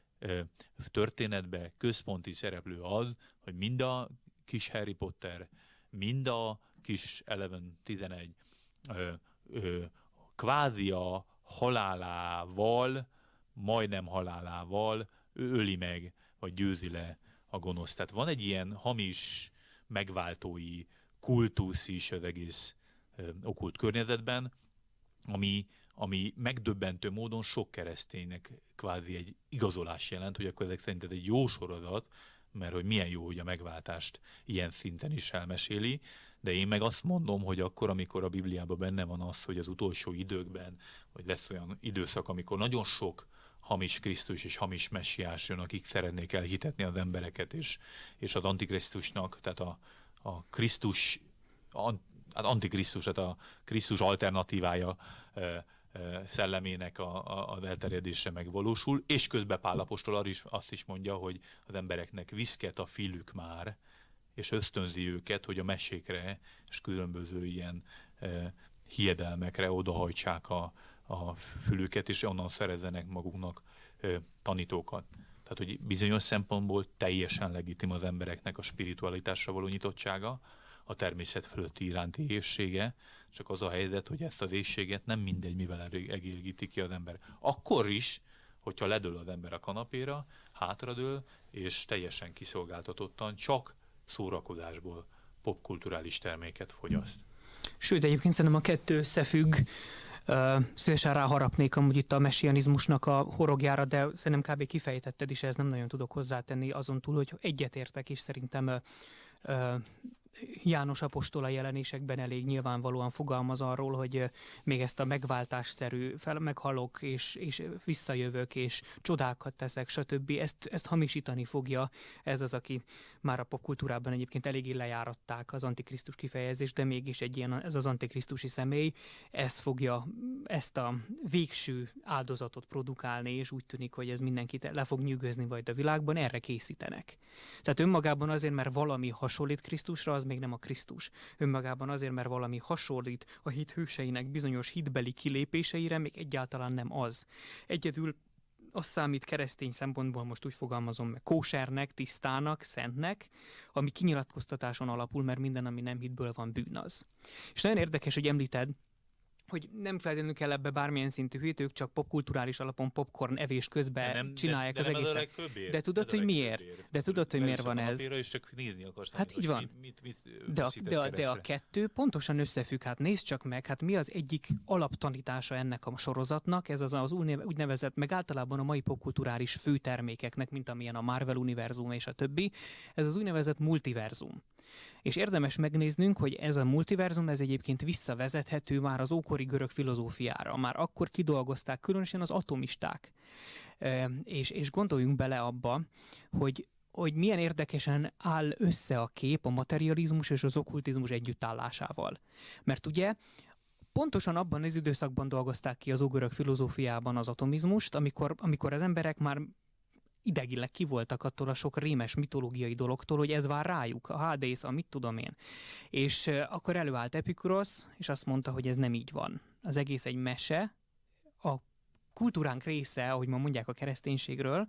történetben központi szereplő az, hogy mind a kis Harry Potter, mind a kis Eleven 11 kvázi a halálával, majdnem halálával ő öli meg, vagy győzi le a gonosz. Tehát van egy ilyen hamis megváltói kultusz is az egész okkult környezetben, ami megdöbbentő módon sok kereszténynek kvázi egy igazolás jelent, hogy akkor ezek szerint ez egy jó sorozat, mert hogy milyen jó, hogy a megváltást ilyen szinten is elmeséli, de én meg azt mondom, hogy akkor, amikor a Bibliában benne van az, hogy az utolsó időkben, hogy lesz olyan időszak, amikor nagyon sok hamis Krisztus és hamis messiás jön, akik szeretnék elhitetni az embereket, és az Antikrisztusnak, tehát a Krisztus, az Antikrisztus, tehát a Krisztus alternatívája szellemének az elterjedése megvalósul, és közben Pál apostol azt is mondja, hogy az embereknek viszket a fülük már, és ösztönzi őket, hogy a mesékre és különböző ilyen hiedelmekre odahajtsák a fülüket, és onnan szerezzenek maguknak tanítókat. Tehát, hogy bizonyos szempontból teljesen legitim az embereknek a spiritualitásra való nyitottsága, a természet fölötti iránti éhségge, csak az a helyzet, hogy ezt az éhséget nem mindegy, mivel egérgíti ki az ember. Akkor is, hogyha ledől az ember a kanapéra, hátradől, és teljesen kiszolgáltatottan, csak szórakozásból popkulturális terméket fogyaszt. Sőt, egyébként szerintem a kettő összefügg. Szélesen ráharapnék amúgy itt a messianizmusnak a horogjára, de szerintem kb. Kifejtetted is, ez nem nagyon tudok hozzátenni azon túl, hogy egyetértek, és szerintem János apostol a jelenésekben elég nyilvánvalóan fogalmaz arról, hogy még ezt a megváltásszerű meghalok, és visszajövök, és csodákat teszek, stb. Ezt hamisítani fogja. Ez az, aki már a popkultúrában egyébként eléggé lejáratták az antikrisztus kifejezést, de mégis egy ilyen, ez az antikrisztusi személy, ez fogja ezt a végső áldozatot produkálni, és úgy tűnik, hogy ez mindenkit le fog nyűgözni majd a világban, erre készítenek. Tehát önmagában azért, mert valami hasonlít Krisztusra, az még nem a Krisztus. Önmagában azért, mert valami hasonlít a hit hőseinek bizonyos hitbeli kilépéseire, még egyáltalán nem az. Egyedül az számít keresztény szempontból, most úgy fogalmazom meg, kósernek, tisztának, szentnek, ami kinyilatkoztatáson alapul, mert minden, ami nem hitből van, bűn az. És nagyon érdekes, hogy említed, hogy nem feltétlenül kell ebbe bármilyen szintű hűtők, csak popkulturális alapon popcorn evés közben nem, csinálják de az egészet. De tudod, hogy miért? De tudod, hogy miért van ez? És csak nézni akarsz, hát így van. De a kettő pontosan összefügg. Hát nézd csak meg, hát mi az egyik alaptanítása ennek a sorozatnak, ez az úgynevezett, meg általában a mai popkulturális főtermékeknek, mint amilyen a Marvel univerzum és a többi, ez az úgynevezett multiverzum. És érdemes megnéznünk, hogy ez a multiverzum, ez egyébként visszavezethető már az ókori görög filozófiára. Már akkor kidolgozták, különösen az atomisták. És gondoljunk bele abba, hogy milyen érdekesen áll össze a kép a materializmus és az okkultizmus együttállásával. Mert ugye pontosan abban az időszakban dolgozták ki az ógörög filozófiában az atomizmust, amikor az emberek már idegileg kivoltak attól a sok rémes mitológiai dologtól, hogy ez vár rájuk, a Hádész, amit tudom én. És akkor előállt Epikurosz, és azt mondta, hogy ez nem így van. Az egész egy mese, a kultúránk része, ahogy ma mondják a kereszténységről,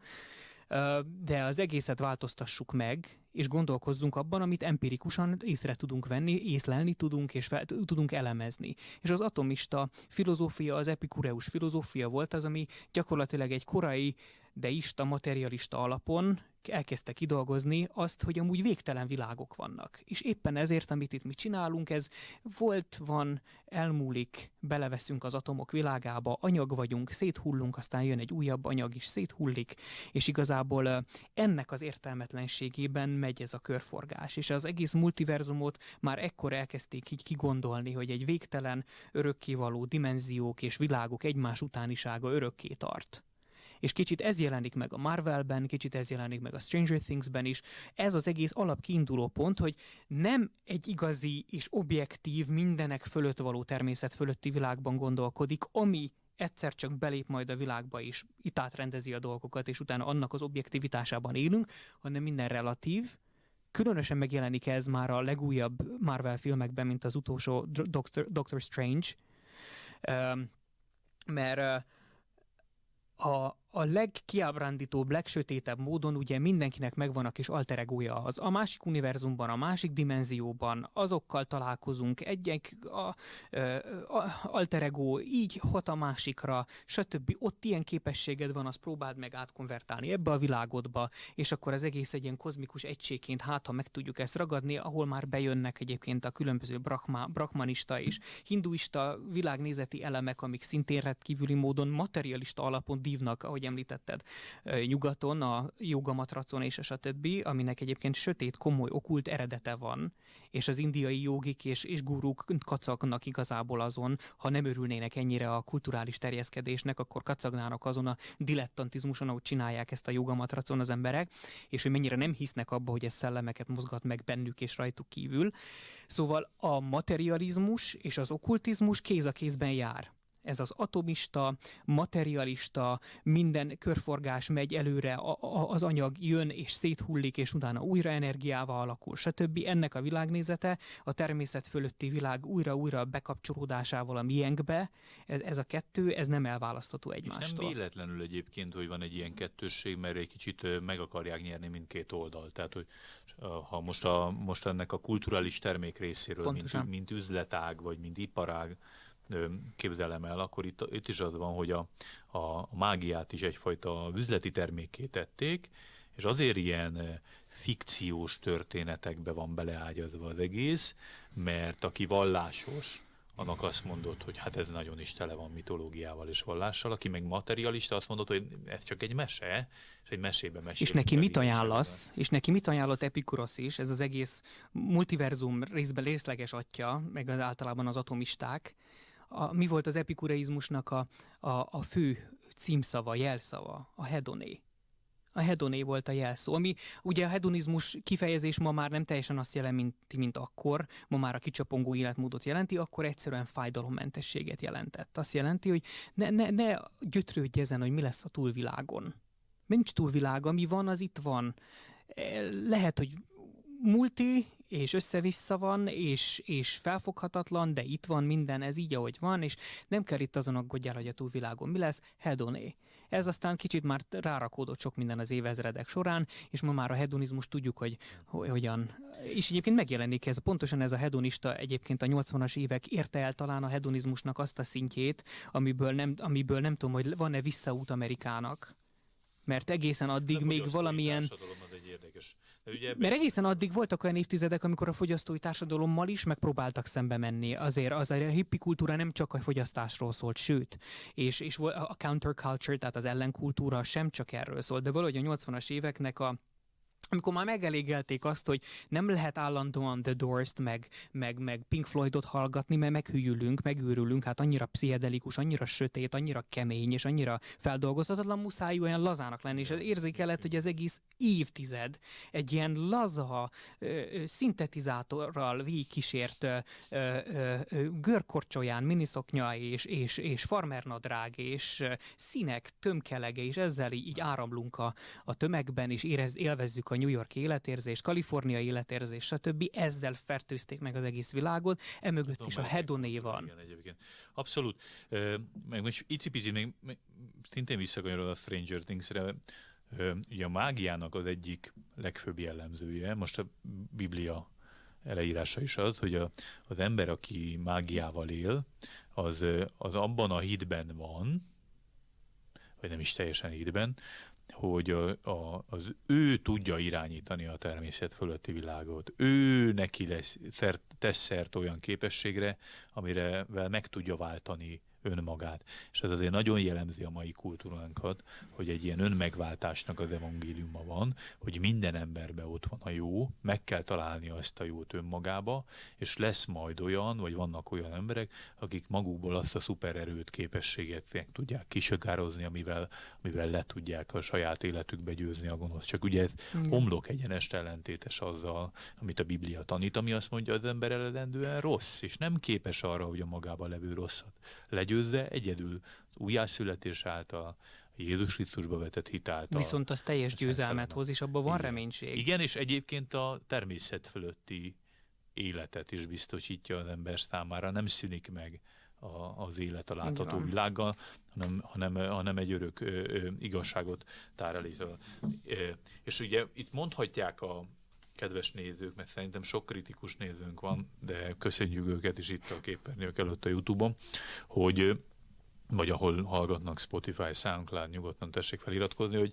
de az egészet változtassuk meg, és gondolkozzunk abban, amit empirikusan észre tudunk venni, észlelni tudunk, és tudunk elemezni. És az atomista filozófia, az epikureus filozófia volt az, ami gyakorlatilag egy korai deista, materialista alapon elkezdte kidolgozni azt, hogy amúgy végtelen világok vannak. És éppen ezért, amit itt mi csinálunk, ez volt, van, elmúlik, beleveszünk az atomok világába, anyag vagyunk, széthullunk, aztán jön egy újabb anyag, és széthullik, és igazából ennek az értelmetlenségében megy ez a körforgás. És az egész multiverzumot már ekkor elkezdték így kigondolni, hogy egy végtelen, örökkévaló dimenziók és világok egymás utánisága örökké tart. És kicsit ez jelenik meg a Marvelben, kicsit ez jelenik meg a Stranger Thingsben is. Ez az egész alapkiinduló pont, hogy nem egy igazi és objektív, mindenek fölött való természet fölötti világban gondolkodik, ami egyszer csak belép majd a világba, és itt átrendezi a dolgokat, és utána annak az objektivitásában élünk, hanem minden relatív. Különösen megjelenik ez már a legújabb Marvel filmekben, mint az utolsó Doctor Strange, mert a legkiábrándítóbb, legsötétebb módon ugye mindenkinek megvan a kis alter egója az. A másik univerzumban, a másik dimenzióban azokkal találkozunk, egyik alter egó így hat a másikra, stb. Ott ilyen képességed van, azt próbáld meg átkonvertálni ebbe a világodba, és akkor az egész egy ilyen kozmikus egységként, hát ha meg tudjuk ezt ragadni, ahol már bejönnek egyébként a különböző brahmanista és hinduista világnézeti elemek, amik szintén rendkívüli módon materialista alapon dívnak, ahogy ahogy említetted, nyugaton, a jogamatracon és a többi, aminek egyébként sötét, komoly, okkult eredete van, és az indiai jogik és guruk kacagnak igazából azon, ha nem örülnének ennyire a kulturális terjeszkedésnek, akkor kacagnának azon a dilettantizmuson, ahogy csinálják ezt a jogamatracon az emberek, és hogy mennyire nem hisznek abba, hogy ez szellemeket mozgat meg bennük és rajtuk kívül. Szóval a materializmus és az okkultizmus kéz a kézben jár. Ez az atomista, materialista, minden körforgás megy előre, az anyag jön és széthullik, és utána újra energiával alakul, stb. Ennek a világnézete a természet fölötti világ újra-újra bekapcsolódásával a miénkbe, ez a kettő, ez nem elválasztható egymástól. És nem véletlenül egyébként, hogy van egy ilyen kettősség, mert egy kicsit meg akarják nyerni mindkét oldal. Tehát, hogy ha most ennek a kulturális termék részéről, mint üzletág, vagy mint iparág, képzelem el, akkor itt is az van, hogy a mágiát is egyfajta üzleti termékké tették, és azért ilyen fikciós történetekbe van beleágyazva az egész, mert aki vallásos, annak azt mondott, hogy hát ez nagyon is tele van mitológiával és vallással, aki meg materialista, azt mondott, hogy ez csak egy mese, és egy mesébe mesél. És neki mit ajánlasz? És neki mit ajánlott Epikurosz is, ez az egész multiverzum részben részleges atya, meg az általában az atomisták. Mi volt az epikureizmusnak a fő címszava, jelszava? A hedoné. A hedoné volt a jelszó, ami ugye a hedonizmus kifejezés ma már nem teljesen azt jelenti, mint akkor, ma már a kicsapongó életmódot jelenti, akkor egyszerűen fájdalommentességet jelentett. Azt jelenti, hogy ne gyötrődj ezen, hogy mi lesz a túlvilágon. Nincs túlvilág, ami van, az itt van. Lehet, hogy multi, és össze-vissza van, és felfoghatatlan, de itt van minden, ez így, ahogy van, és nem kell itt azon aggódjál, hogy a túlvilágon mi lesz, hedoné. Ez aztán kicsit már rárakódott sok minden az évezredek során, és ma már a hedonizmus tudjuk, hogy hogyan. És egyébként megjelenik ez, pontosan ez a hedonista egyébként a 80-as évek érte el talán a hedonizmusnak azt a szintjét, amiből nem tudom, hogy van-e visszaút Amerikának. Mert egészen addig még valamilyen... Mert egészen addig voltak olyan évtizedek, amikor a fogyasztói társadalommal is megpróbáltak szembe menni. Azért a hippi kultúra nem csak a fogyasztásról szólt, sőt, és a counterculture, tehát az ellenkultúra sem csak erről szólt, de valahogy a 80-as éveknek amikor már megelégelték azt, hogy nem lehet állandóan The Doors-t, meg Pink Floydot hallgatni, mert meghűlünk, megőrülünk, hát annyira pszichedelikus, annyira sötét, annyira kemény, és annyira feldolgozhatatlan, muszáj olyan lazának lenni, és érzékelett, hogy az egész évtized egy ilyen laza, szintetizátorral végigkísért görkorcsolyán, miniszoknya, és farmernadrág, és színek tömkelege, és ezzel így áramlunk a tömegben, és élvezzük a New York életérzés, Kalifornia életérzés, stb. Ezzel fertőzték meg az egész világot, emögött is a hedoné van. Igen, egyébként. Abszolút. Meg most icipicit még szintén visszakanyarod a Stranger Things-re. Ugye a mágiának az egyik legfőbb jellemzője, most a Biblia leírása is az, hogy az ember, aki mágiával él, az abban a hitben van, vagy nem is teljesen hitben, hogy az ő tudja irányítani a természet fölötti világot. Ő neki tesz szert olyan képességre, amire meg tudja váltani önmagát. És ez azért nagyon jellemzi a mai kultúránkat, hogy egy ilyen önmegváltásnak az evangéliuma van, hogy minden emberben ott van a jó, meg kell találni azt a jót önmagába, és lesz majd olyan, vagy vannak olyan emberek, akik magukból azt a szupererőt, képességet tudják kisugározni, amivel le tudják a saját életükbe győzni a gonosz. Csak ugye ez omlok egyenest ellentétes azzal, amit a Biblia tanít, ami azt mondja, az ember eredendően rossz, és nem képes arra, hogy a magában levő rosszat legyőzze, egyedül újjászületés által, Jézus Krisztusba vetett hit által. Viszont az teljes győzelmet hoz, és abban van reménység. Igen, és egyébként a természet fölötti életet is biztosítja az ember számára, nem szűnik meg az élet a látható világgal, hanem egy örök igazságot tár elé. És ugye itt mondhatják a kedves nézők, mert szerintem sok kritikus nézőnk van, de köszönjük őket is itt a képernyők előtt a YouTube-on, vagy ahol hallgatnak Spotify, SoundCloud, nyugodtan tessék feliratkozni,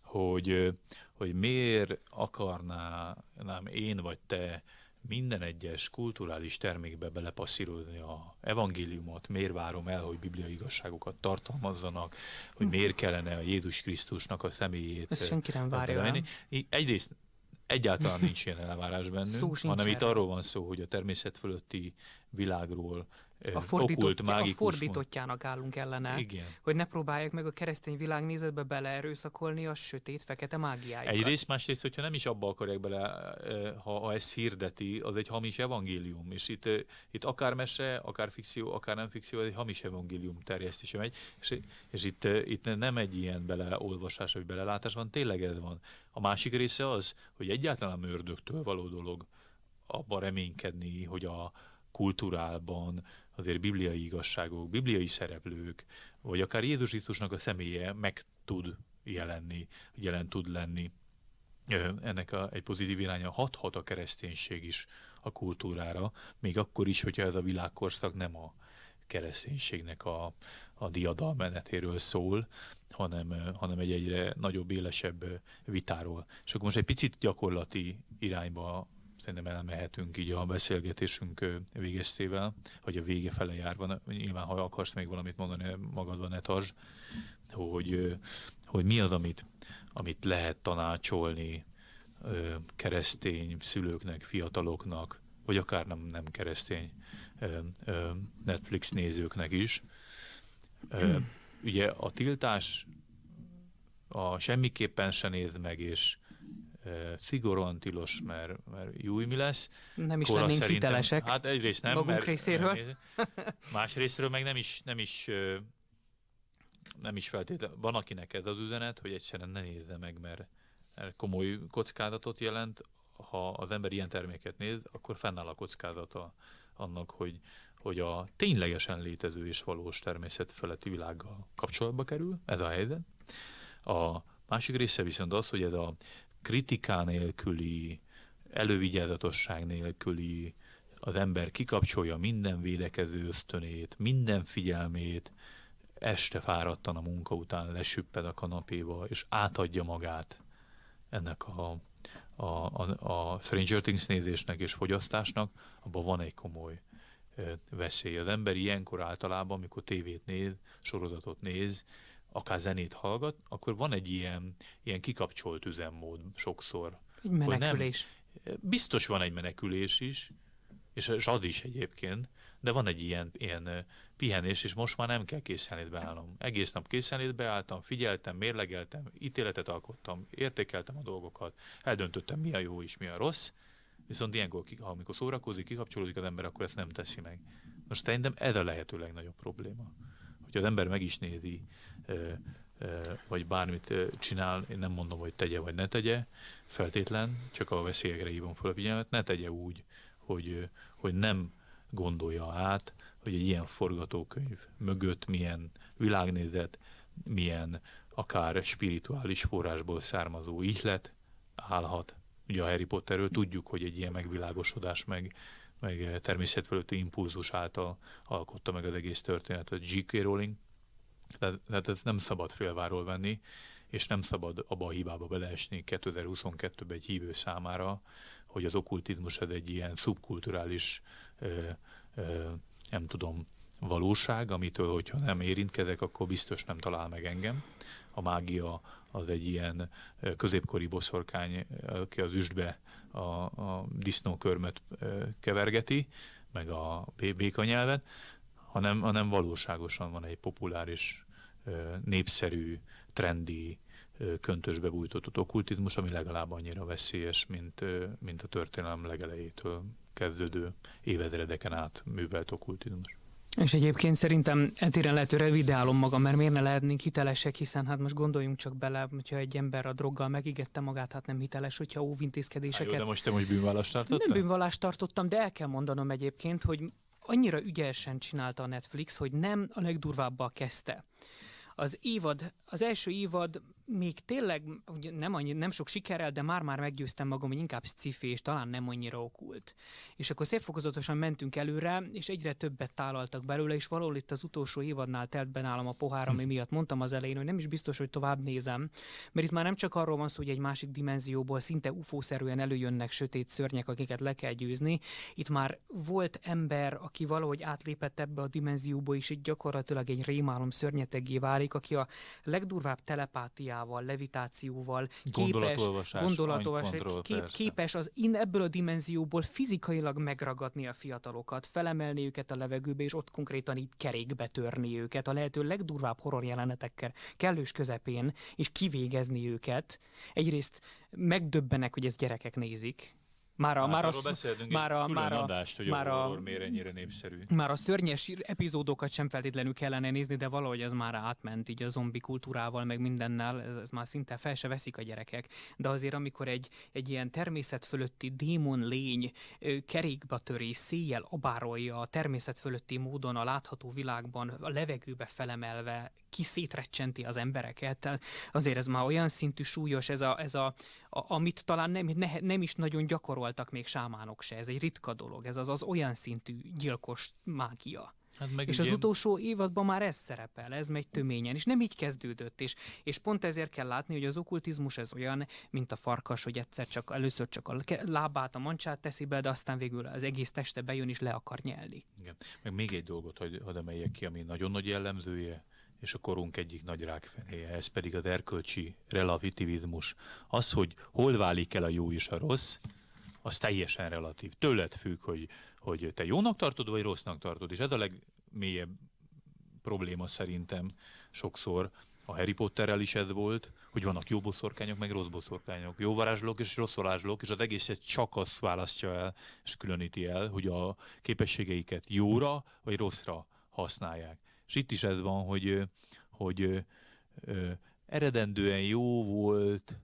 hogy miért akarnám én vagy te minden egyes kulturális termékbe belepasszírolni a evangéliumot, miért várom el, hogy bibliai igazságokat tartalmazzanak, hogy miért kellene a Jézus Krisztusnak a személyét. Ezt senki nem várja el. Egyrészt egyáltalán nincs ilyen elvárás bennünk, hanem itt arról van szó, hogy a természet fölötti világról okult, mágikus... A fordítottjának állunk ellene, igen, hogy ne próbálják meg a keresztény világnézetbe beleerőszakolni a sötét, fekete mágiájukat. Egyrészt, másrészt, hogyha nem is abba akarják bele, ha ez hirdeti, az egy hamis evangélium, és itt akár mese, akár fikció, akár nem fikció, ez egy hamis evangélium terjesztése megy, és itt nem egy ilyen beleolvasás, vagy belelátás van, tényleg ez van. A másik része az, hogy egyáltalán ördögtől való dolog abban reménykedni, hogy a kulturálban azért bibliai igazságok, bibliai szereplők, vagy akár Jézus Krisztusnak a személye meg tud jelenni, jelen tud lenni. Ennek egy pozitív iránya hat a kereszténység is a kultúrára, még akkor is, hogyha ez a világkorszak nem a kereszténységnek a diadalmenetéről szól, hanem egy egyre nagyobb, élesebb vitáról. És akkor most egy picit gyakorlati irányba szerintem elmehetünk így a beszélgetésünk végeztével, hogy a vége fele járva, nyilván ha akarsz még valamit mondani magadban, ne tartsd, hogy mi az, amit lehet tanácsolni keresztény szülőknek, fiataloknak, vagy akár nem keresztény Netflix nézőknek is. Ugye a tiltás, a semmiképpen se nézd meg, és szigorúan tilos, mert júj, mi lesz. Nem is lennénk hitelesek. Hát egyrészt nem. Magunk részéről. Másrésztről meg nem is feltétlenül. Van, akinek ez az üzenet, hogy egyszerűen ne nézze meg, mert komoly kockázatot jelent. Ha az ember ilyen terméket néz, akkor fennáll a kockázata annak, hogy a ténylegesen létező és valós természet feletti világgal kapcsolatba kerül. Ez a helyzet. A másik része viszont az, hogy ez a kritikán nélküli, elővigyázatosság nélküli, az ember kikapcsolja minden védekező ösztönét, minden figyelmét, este fáradtan a munka után lesüpped a kanapéba, és átadja magát ennek a Stranger Things nézésnek és fogyasztásnak, abban van egy komoly veszély. Az ember ilyenkor általában, amikor tévét néz, sorozatot néz, akár zenét hallgat, akkor van egy ilyen kikapcsolt üzemmód sokszor. Egy menekülés. Nem, biztos van egy menekülés is, és az is egyébként, de van egy ilyen pihenés, és most már nem kell készenlétbe állnom. Egész nap készenlétbe álltam, figyeltem, mérlegeltem, ítéletet alkottam, értékeltem a dolgokat, eldöntöttem, mi a jó és mi a rossz, viszont ilyenkor, amikor szórakozik, kikapcsolódik az ember, akkor ezt nem teszi meg. Most szerintem ez a lehető legnagyobb probléma. Hogyha az ember meg is nézi, vagy bármit csinál, én nem mondom, hogy tegye vagy ne tegye, feltétlen, csak a veszélyekre hívom fel a figyelmet, ne tegye úgy, hogy nem gondolja át, hogy egy ilyen forgatókönyv mögött milyen világnézet, milyen akár spirituális forrásból származó ihlet állhat. Ugye a Harry Potterről tudjuk, hogy egy ilyen megvilágosodás meg természetfölötti impulzus által alkotta meg az egész történetet J.K. Rowling. Tehát ezt nem szabad félváról venni, és nem szabad abba a hibába beleesni 2022-ben egy hívő számára, hogy az okkultizmus ez egy ilyen szubkulturális nem tudom, valóság, amitől, hogyha nem érintkezek, akkor biztos nem talál meg engem. A mágia az egy ilyen középkori boszorkány, aki az üstbe a disznókörmöt kevergeti, meg a békanyelvet, hanem valóságosan van egy populáris, népszerű, trendi, köntösbe bújtott okkultizmus, ami legalább annyira veszélyes, mint a történelem legelejétől kezdődő évezredeken át művelt okkultizmus. És egyébként szerintem etéren lehető revidálom magam, mert miért ne lehetnénk hitelesek, hiszen hát most gondoljunk csak bele, hogyha egy ember a droggal megígette magát, hát nem hiteles, hogyha óvintézkedéseket... Jó, de most te most bűnvallást tartottál? Nem bűnvallást tartottam, de el kell mondanom egyébként, hogy annyira ügyesen csinálta a Netflix, hogy nem a legdurvábbal kezdte. Az első évad még tényleg nem sok sikerrel, de már-már meggyőztem magam, hogy inkább sci-fi, és talán nem annyira okkult. És akkor szép fokozatosan mentünk előre, és egyre többet tálaltak belőle, és valahol itt az utolsó évadnál telt be nálam a pohár, ami miatt mondtam az elején, hogy nem is biztos, hogy tovább nézem, mert itt már nem csak arról van szó, hogy egy másik dimenzióból szinte UFO-szerűen előjönnek sötét szörnyek, akiket le kell győzni. Itt már volt ember, aki valahogy átlépett ebbe a dimenzióba, és itt gyakorlatilag egy rémálom szörnyeteggé válik, aki a legdurvább telepátiá, levitációval, képes az ebből a dimenzióból fizikailag megragadni a fiatalokat, felemelni őket a levegőbe, és ott konkrétan így kerékbe törni őket, a lehető legdurvább horror jelenetekkel kellős közepén, és kivégezni őket. Egyrészt megdöbbenek, hogy ezt gyerekek nézik. Már a szörnyes epizódokat sem feltétlenül kellene nézni, de valahogy ez már átment így a zombi kultúrával, meg mindennel, ez már szinte fel se veszik a gyerekek. De azért, amikor egy ilyen természet fölötti démon lény kerékbe töri, széjjel abárolja a természet fölötti módon a látható világban, a levegőbe felemelve, kiszétrecsenti az embereket, azért ez már olyan szintű súlyos, amit talán nem is nagyon gyakorol még sámánok se, ez egy ritka dolog, ez az olyan szintű gyilkos mágia. És az utolsó évadban már ez szerepel, ez megy töményen, és nem így kezdődött, és pont ezért kell látni, hogy az okkultizmus ez olyan, mint a farkas, hogy először csak a lábát, a mancsát teszi be, de aztán végül az egész teste bejön, és le akar nyelni. Igen. Meg még egy dolgot hadd emeljek ki, ami nagyon nagy jellemzője, és a korunk egyik nagy rákfenéje, ez pedig az erkölcsi relativizmus. Az, hogy hol válik el a jó és a rossz, az teljesen relatív. Tőled függ, hogy te jónak tartod, vagy rossznak tartod. És ez a legmélyebb probléma szerintem sokszor. A Harry Potterrel is ez volt, hogy vannak jó boszorkányok, meg rossz boszorkányok. Jó varázslók és rossz varázslók, és az egészet csak azt választja el, és különíti el, hogy a képességeiket jóra, vagy rosszra használják. És itt is ez van, hogy eredendően jó volt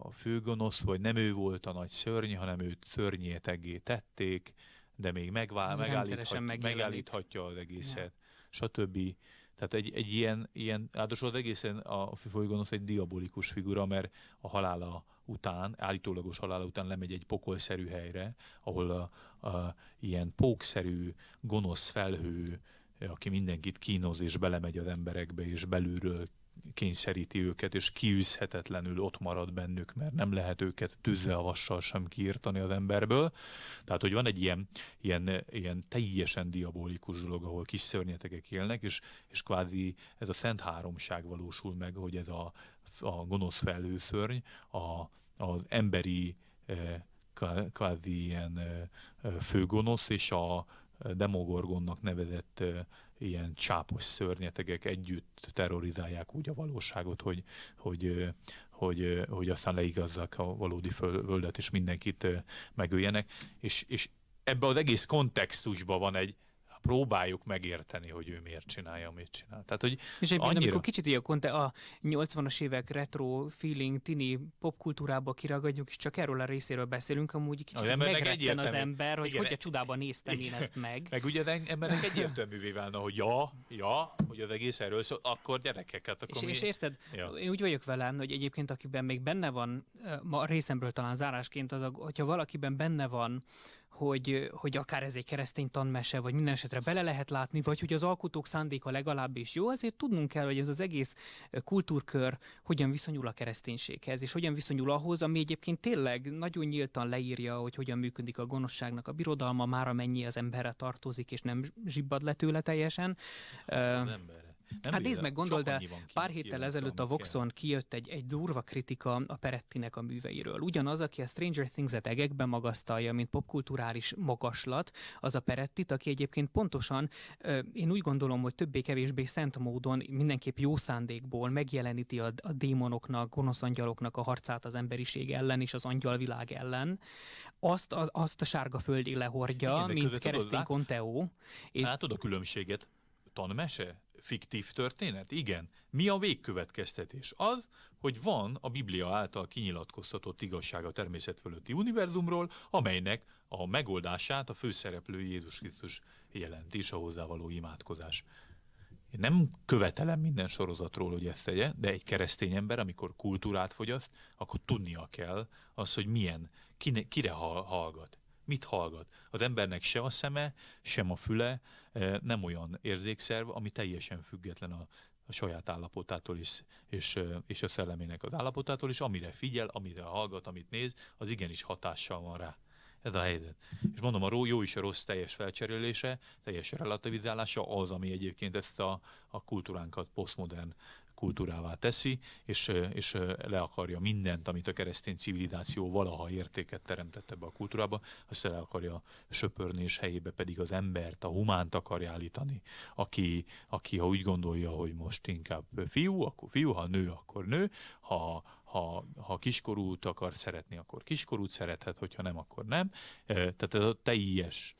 a főgonosz, vagy nem ő volt a nagy szörny, hanem őt szörnyeteggé tették, de még megállíthatja az egészet, stb. Tehát egy ilyen áldosul az egészen a főgonosz egy diabolikus figura, mert a halála után, állítólagos halála után lemegy egy pokolszerű helyre, ahol a ilyen pókszerű, gonosz felhő, aki mindenkit kínoz és belemegy az emberekbe, és belülről kényszeríti őket, és kiűzhetetlenül ott marad bennük, mert nem lehet őket tűzzel, vassal sem kiirtani az emberből. Tehát, hogy van egy ilyen teljesen diabolikus dolog, ahol kis szörnyetegek élnek, és kvázi ez a szent háromság valósul meg, hogy ez a gonosz felhőszörny az emberi kvázi ilyen főgonosz, és a demogorgonnak nevezett ilyen csápos szörnyetegek együtt terrorizálják úgy a valóságot, hogy aztán leigazzák a valódi földet, és mindenkit megöljenek. És ebben az egész kontextusban van próbáljuk megérteni, hogy ő miért csinálja, amit csinál. Tehát, hogy és egyébként, amikor kicsit ilyen a 80-as évek retro feeling, tini popkultúrába kiragadjuk, és csak erről a részéről beszélünk, amúgy kicsit megretten az ember, hogy a csodában néztem én ezt meg. Meg ugye az embernek egyértelművé válna, hogy hogy az egész erről szól, akkor gyerekeket. Akkor és érted, én úgy vagyok velem, hogy egyébként akiben még benne van, ma részemről talán zárásként, az, hogyha valakiben benne van, hogy akár ez egy keresztény tanmese, vagy minden esetre bele lehet látni, vagy hogy az alkotók szándéka legalábbis jó, azért tudnunk kell, hogy ez az egész kultúrkör hogyan viszonyul a kereszténységhez, és hogyan viszonyul ahhoz, ami egyébként tényleg nagyon nyíltan leírja, hogy hogyan működik a gonoszságnak a birodalma, már amennyi az emberre tartozik, és nem zsibbad le tőle teljesen. Nézd meg, gondold el, pár héttel ezelőtt a Voxon kijött egy durva kritika a Perettinek a műveiről. Ugyanaz, aki a Stranger Things-et egekben magasztalja, mint popkulturális magaslat, az a Perettit, aki egyébként pontosan, én úgy gondolom, hogy többé-kevésbé szent módon, mindenképp jó szándékból megjeleníti a démonoknak, gonosz angyaloknak a harcát az emberiség ellen és az angyalvilág ellen. Azt a sárga földig lehordja, mint keresztény konteó. Látod a különbséget? Tanmese? Fiktív történet? Igen. Mi a végkövetkeztetés? Az, hogy van a Biblia által kinyilatkoztatott igazság a természet fölötti univerzumról, amelynek a megoldását a főszereplő Jézus Krisztus jelenti, és a hozzávaló imádkozás. Én nem követelem minden sorozatról, hogy ezt tegye, de egy keresztény ember, amikor kultúrát fogyaszt, akkor tudnia kell az, hogy milyen, kire hallgat, mit hallgat. Az embernek se a szeme, sem a füle nem olyan érzékszerv, ami teljesen független a saját állapotától és a szellemének az állapotától, és amire figyel, amire hallgat, amit néz, az igenis hatással van rá. Ez a helyzet. És mondom, a jó és a rossz teljes felcserélése, teljes relativizálása az, ami egyébként ezt a kultúránkat posztmodern kultúrává teszi, és le akarja mindent, amit a keresztény civilizáció valaha értéket teremtett ebbe a kultúrába, azt le akarja söpörni, és helyébe pedig az embert, a humánt akarja állítani, aki ha úgy gondolja, hogy most inkább fiú, akkor fiú, ha nő, akkor nő, ha kiskorút akar szeretni, akkor kiskorút szerethet, hogyha nem, akkor nem. Tehát ez a teljes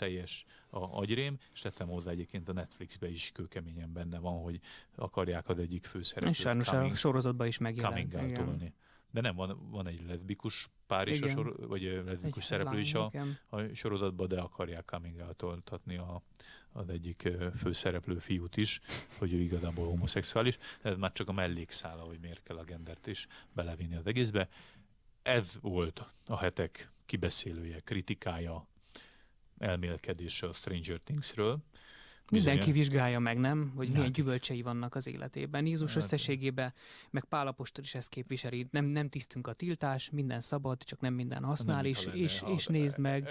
agyrém, és tettem hozzá egyébként a Netflixbe is kőkeményen benne van, hogy akarják az egyik főszereplőt. És sajnos a sorozatban is megjelent. De nem van egy leszbikus pár is, vagy leszbikus szereplő is a sorozatban, de akarják coming out-oltatni az egyik főszereplő fiút is, hogy ő igazából homoszexuális. Ez már csak a mellékszála, hogy miért kell a gendert is belevinni az egészbe. Ez volt a hetek kibeszélője, kritikája, elmélkedése a Stranger Thingsről. Mindenki vizsgálja meg, nem? Hogy milyen gyümölcsei vannak az életében. Jézus összességében, meg Pál apostol is ezt képviseli. Nem tisztünk a tiltás, minden szabad, csak nem minden használ, és nézd meg.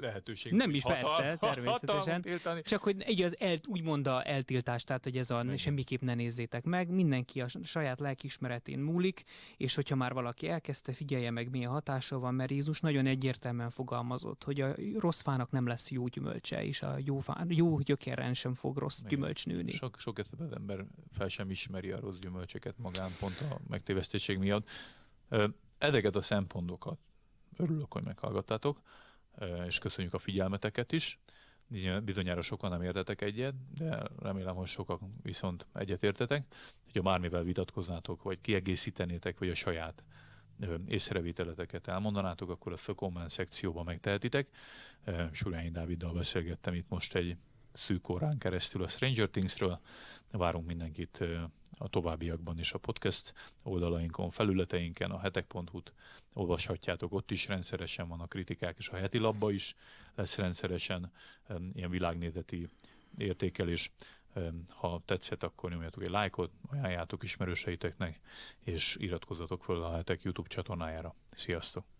Lehetőség. Nem is, persze, természetesen. Csak hogy így az úgymond a eltiltás, tehát hogy ez semmiképp ne nézzétek meg. Mindenki a saját lelkiismeretén múlik, és hogyha már valaki elkezdte, figyelje meg, milyen hatása van, mert Jézus nagyon egyértelműen fogalmazott, hogy a rossz fának nem lesz jó gyümölcse, és a jó gyökere sem fog rossz gyümölcs nőni. Sok esetben az ember fel sem ismeri a rossz gyümölcsöket magán, pont a megtévesztettség miatt. Ezeket a szempontokat örülök, hogy meghallgattátok, és köszönjük a figyelmeteket is. Bizonyára sokan nem értetek egyet, de remélem, hogy sokan viszont egyet értetek. Hogyha bármivel vitatkoznátok, vagy kiegészítenétek, vagy a saját észrevételeteket elmondanátok, akkor azt a komment szekcióban megtehetitek. Surányi Dáviddal beszélgettem itt most egy szűk órán keresztül a Stranger Thingsről. Várunk mindenkit a továbbiakban is a podcast oldalainkon, felületeinken, a hetek.hu-t olvashatjátok, ott is rendszeresen van a kritikák, és a heti labba is lesz rendszeresen ilyen világnézeti értékelés. Ha tetszett, akkor nyomjatok egy lájkot, ajánljátok ismerőseiteknek, és iratkozzatok fel a hetek YouTube csatornájára. Sziasztok!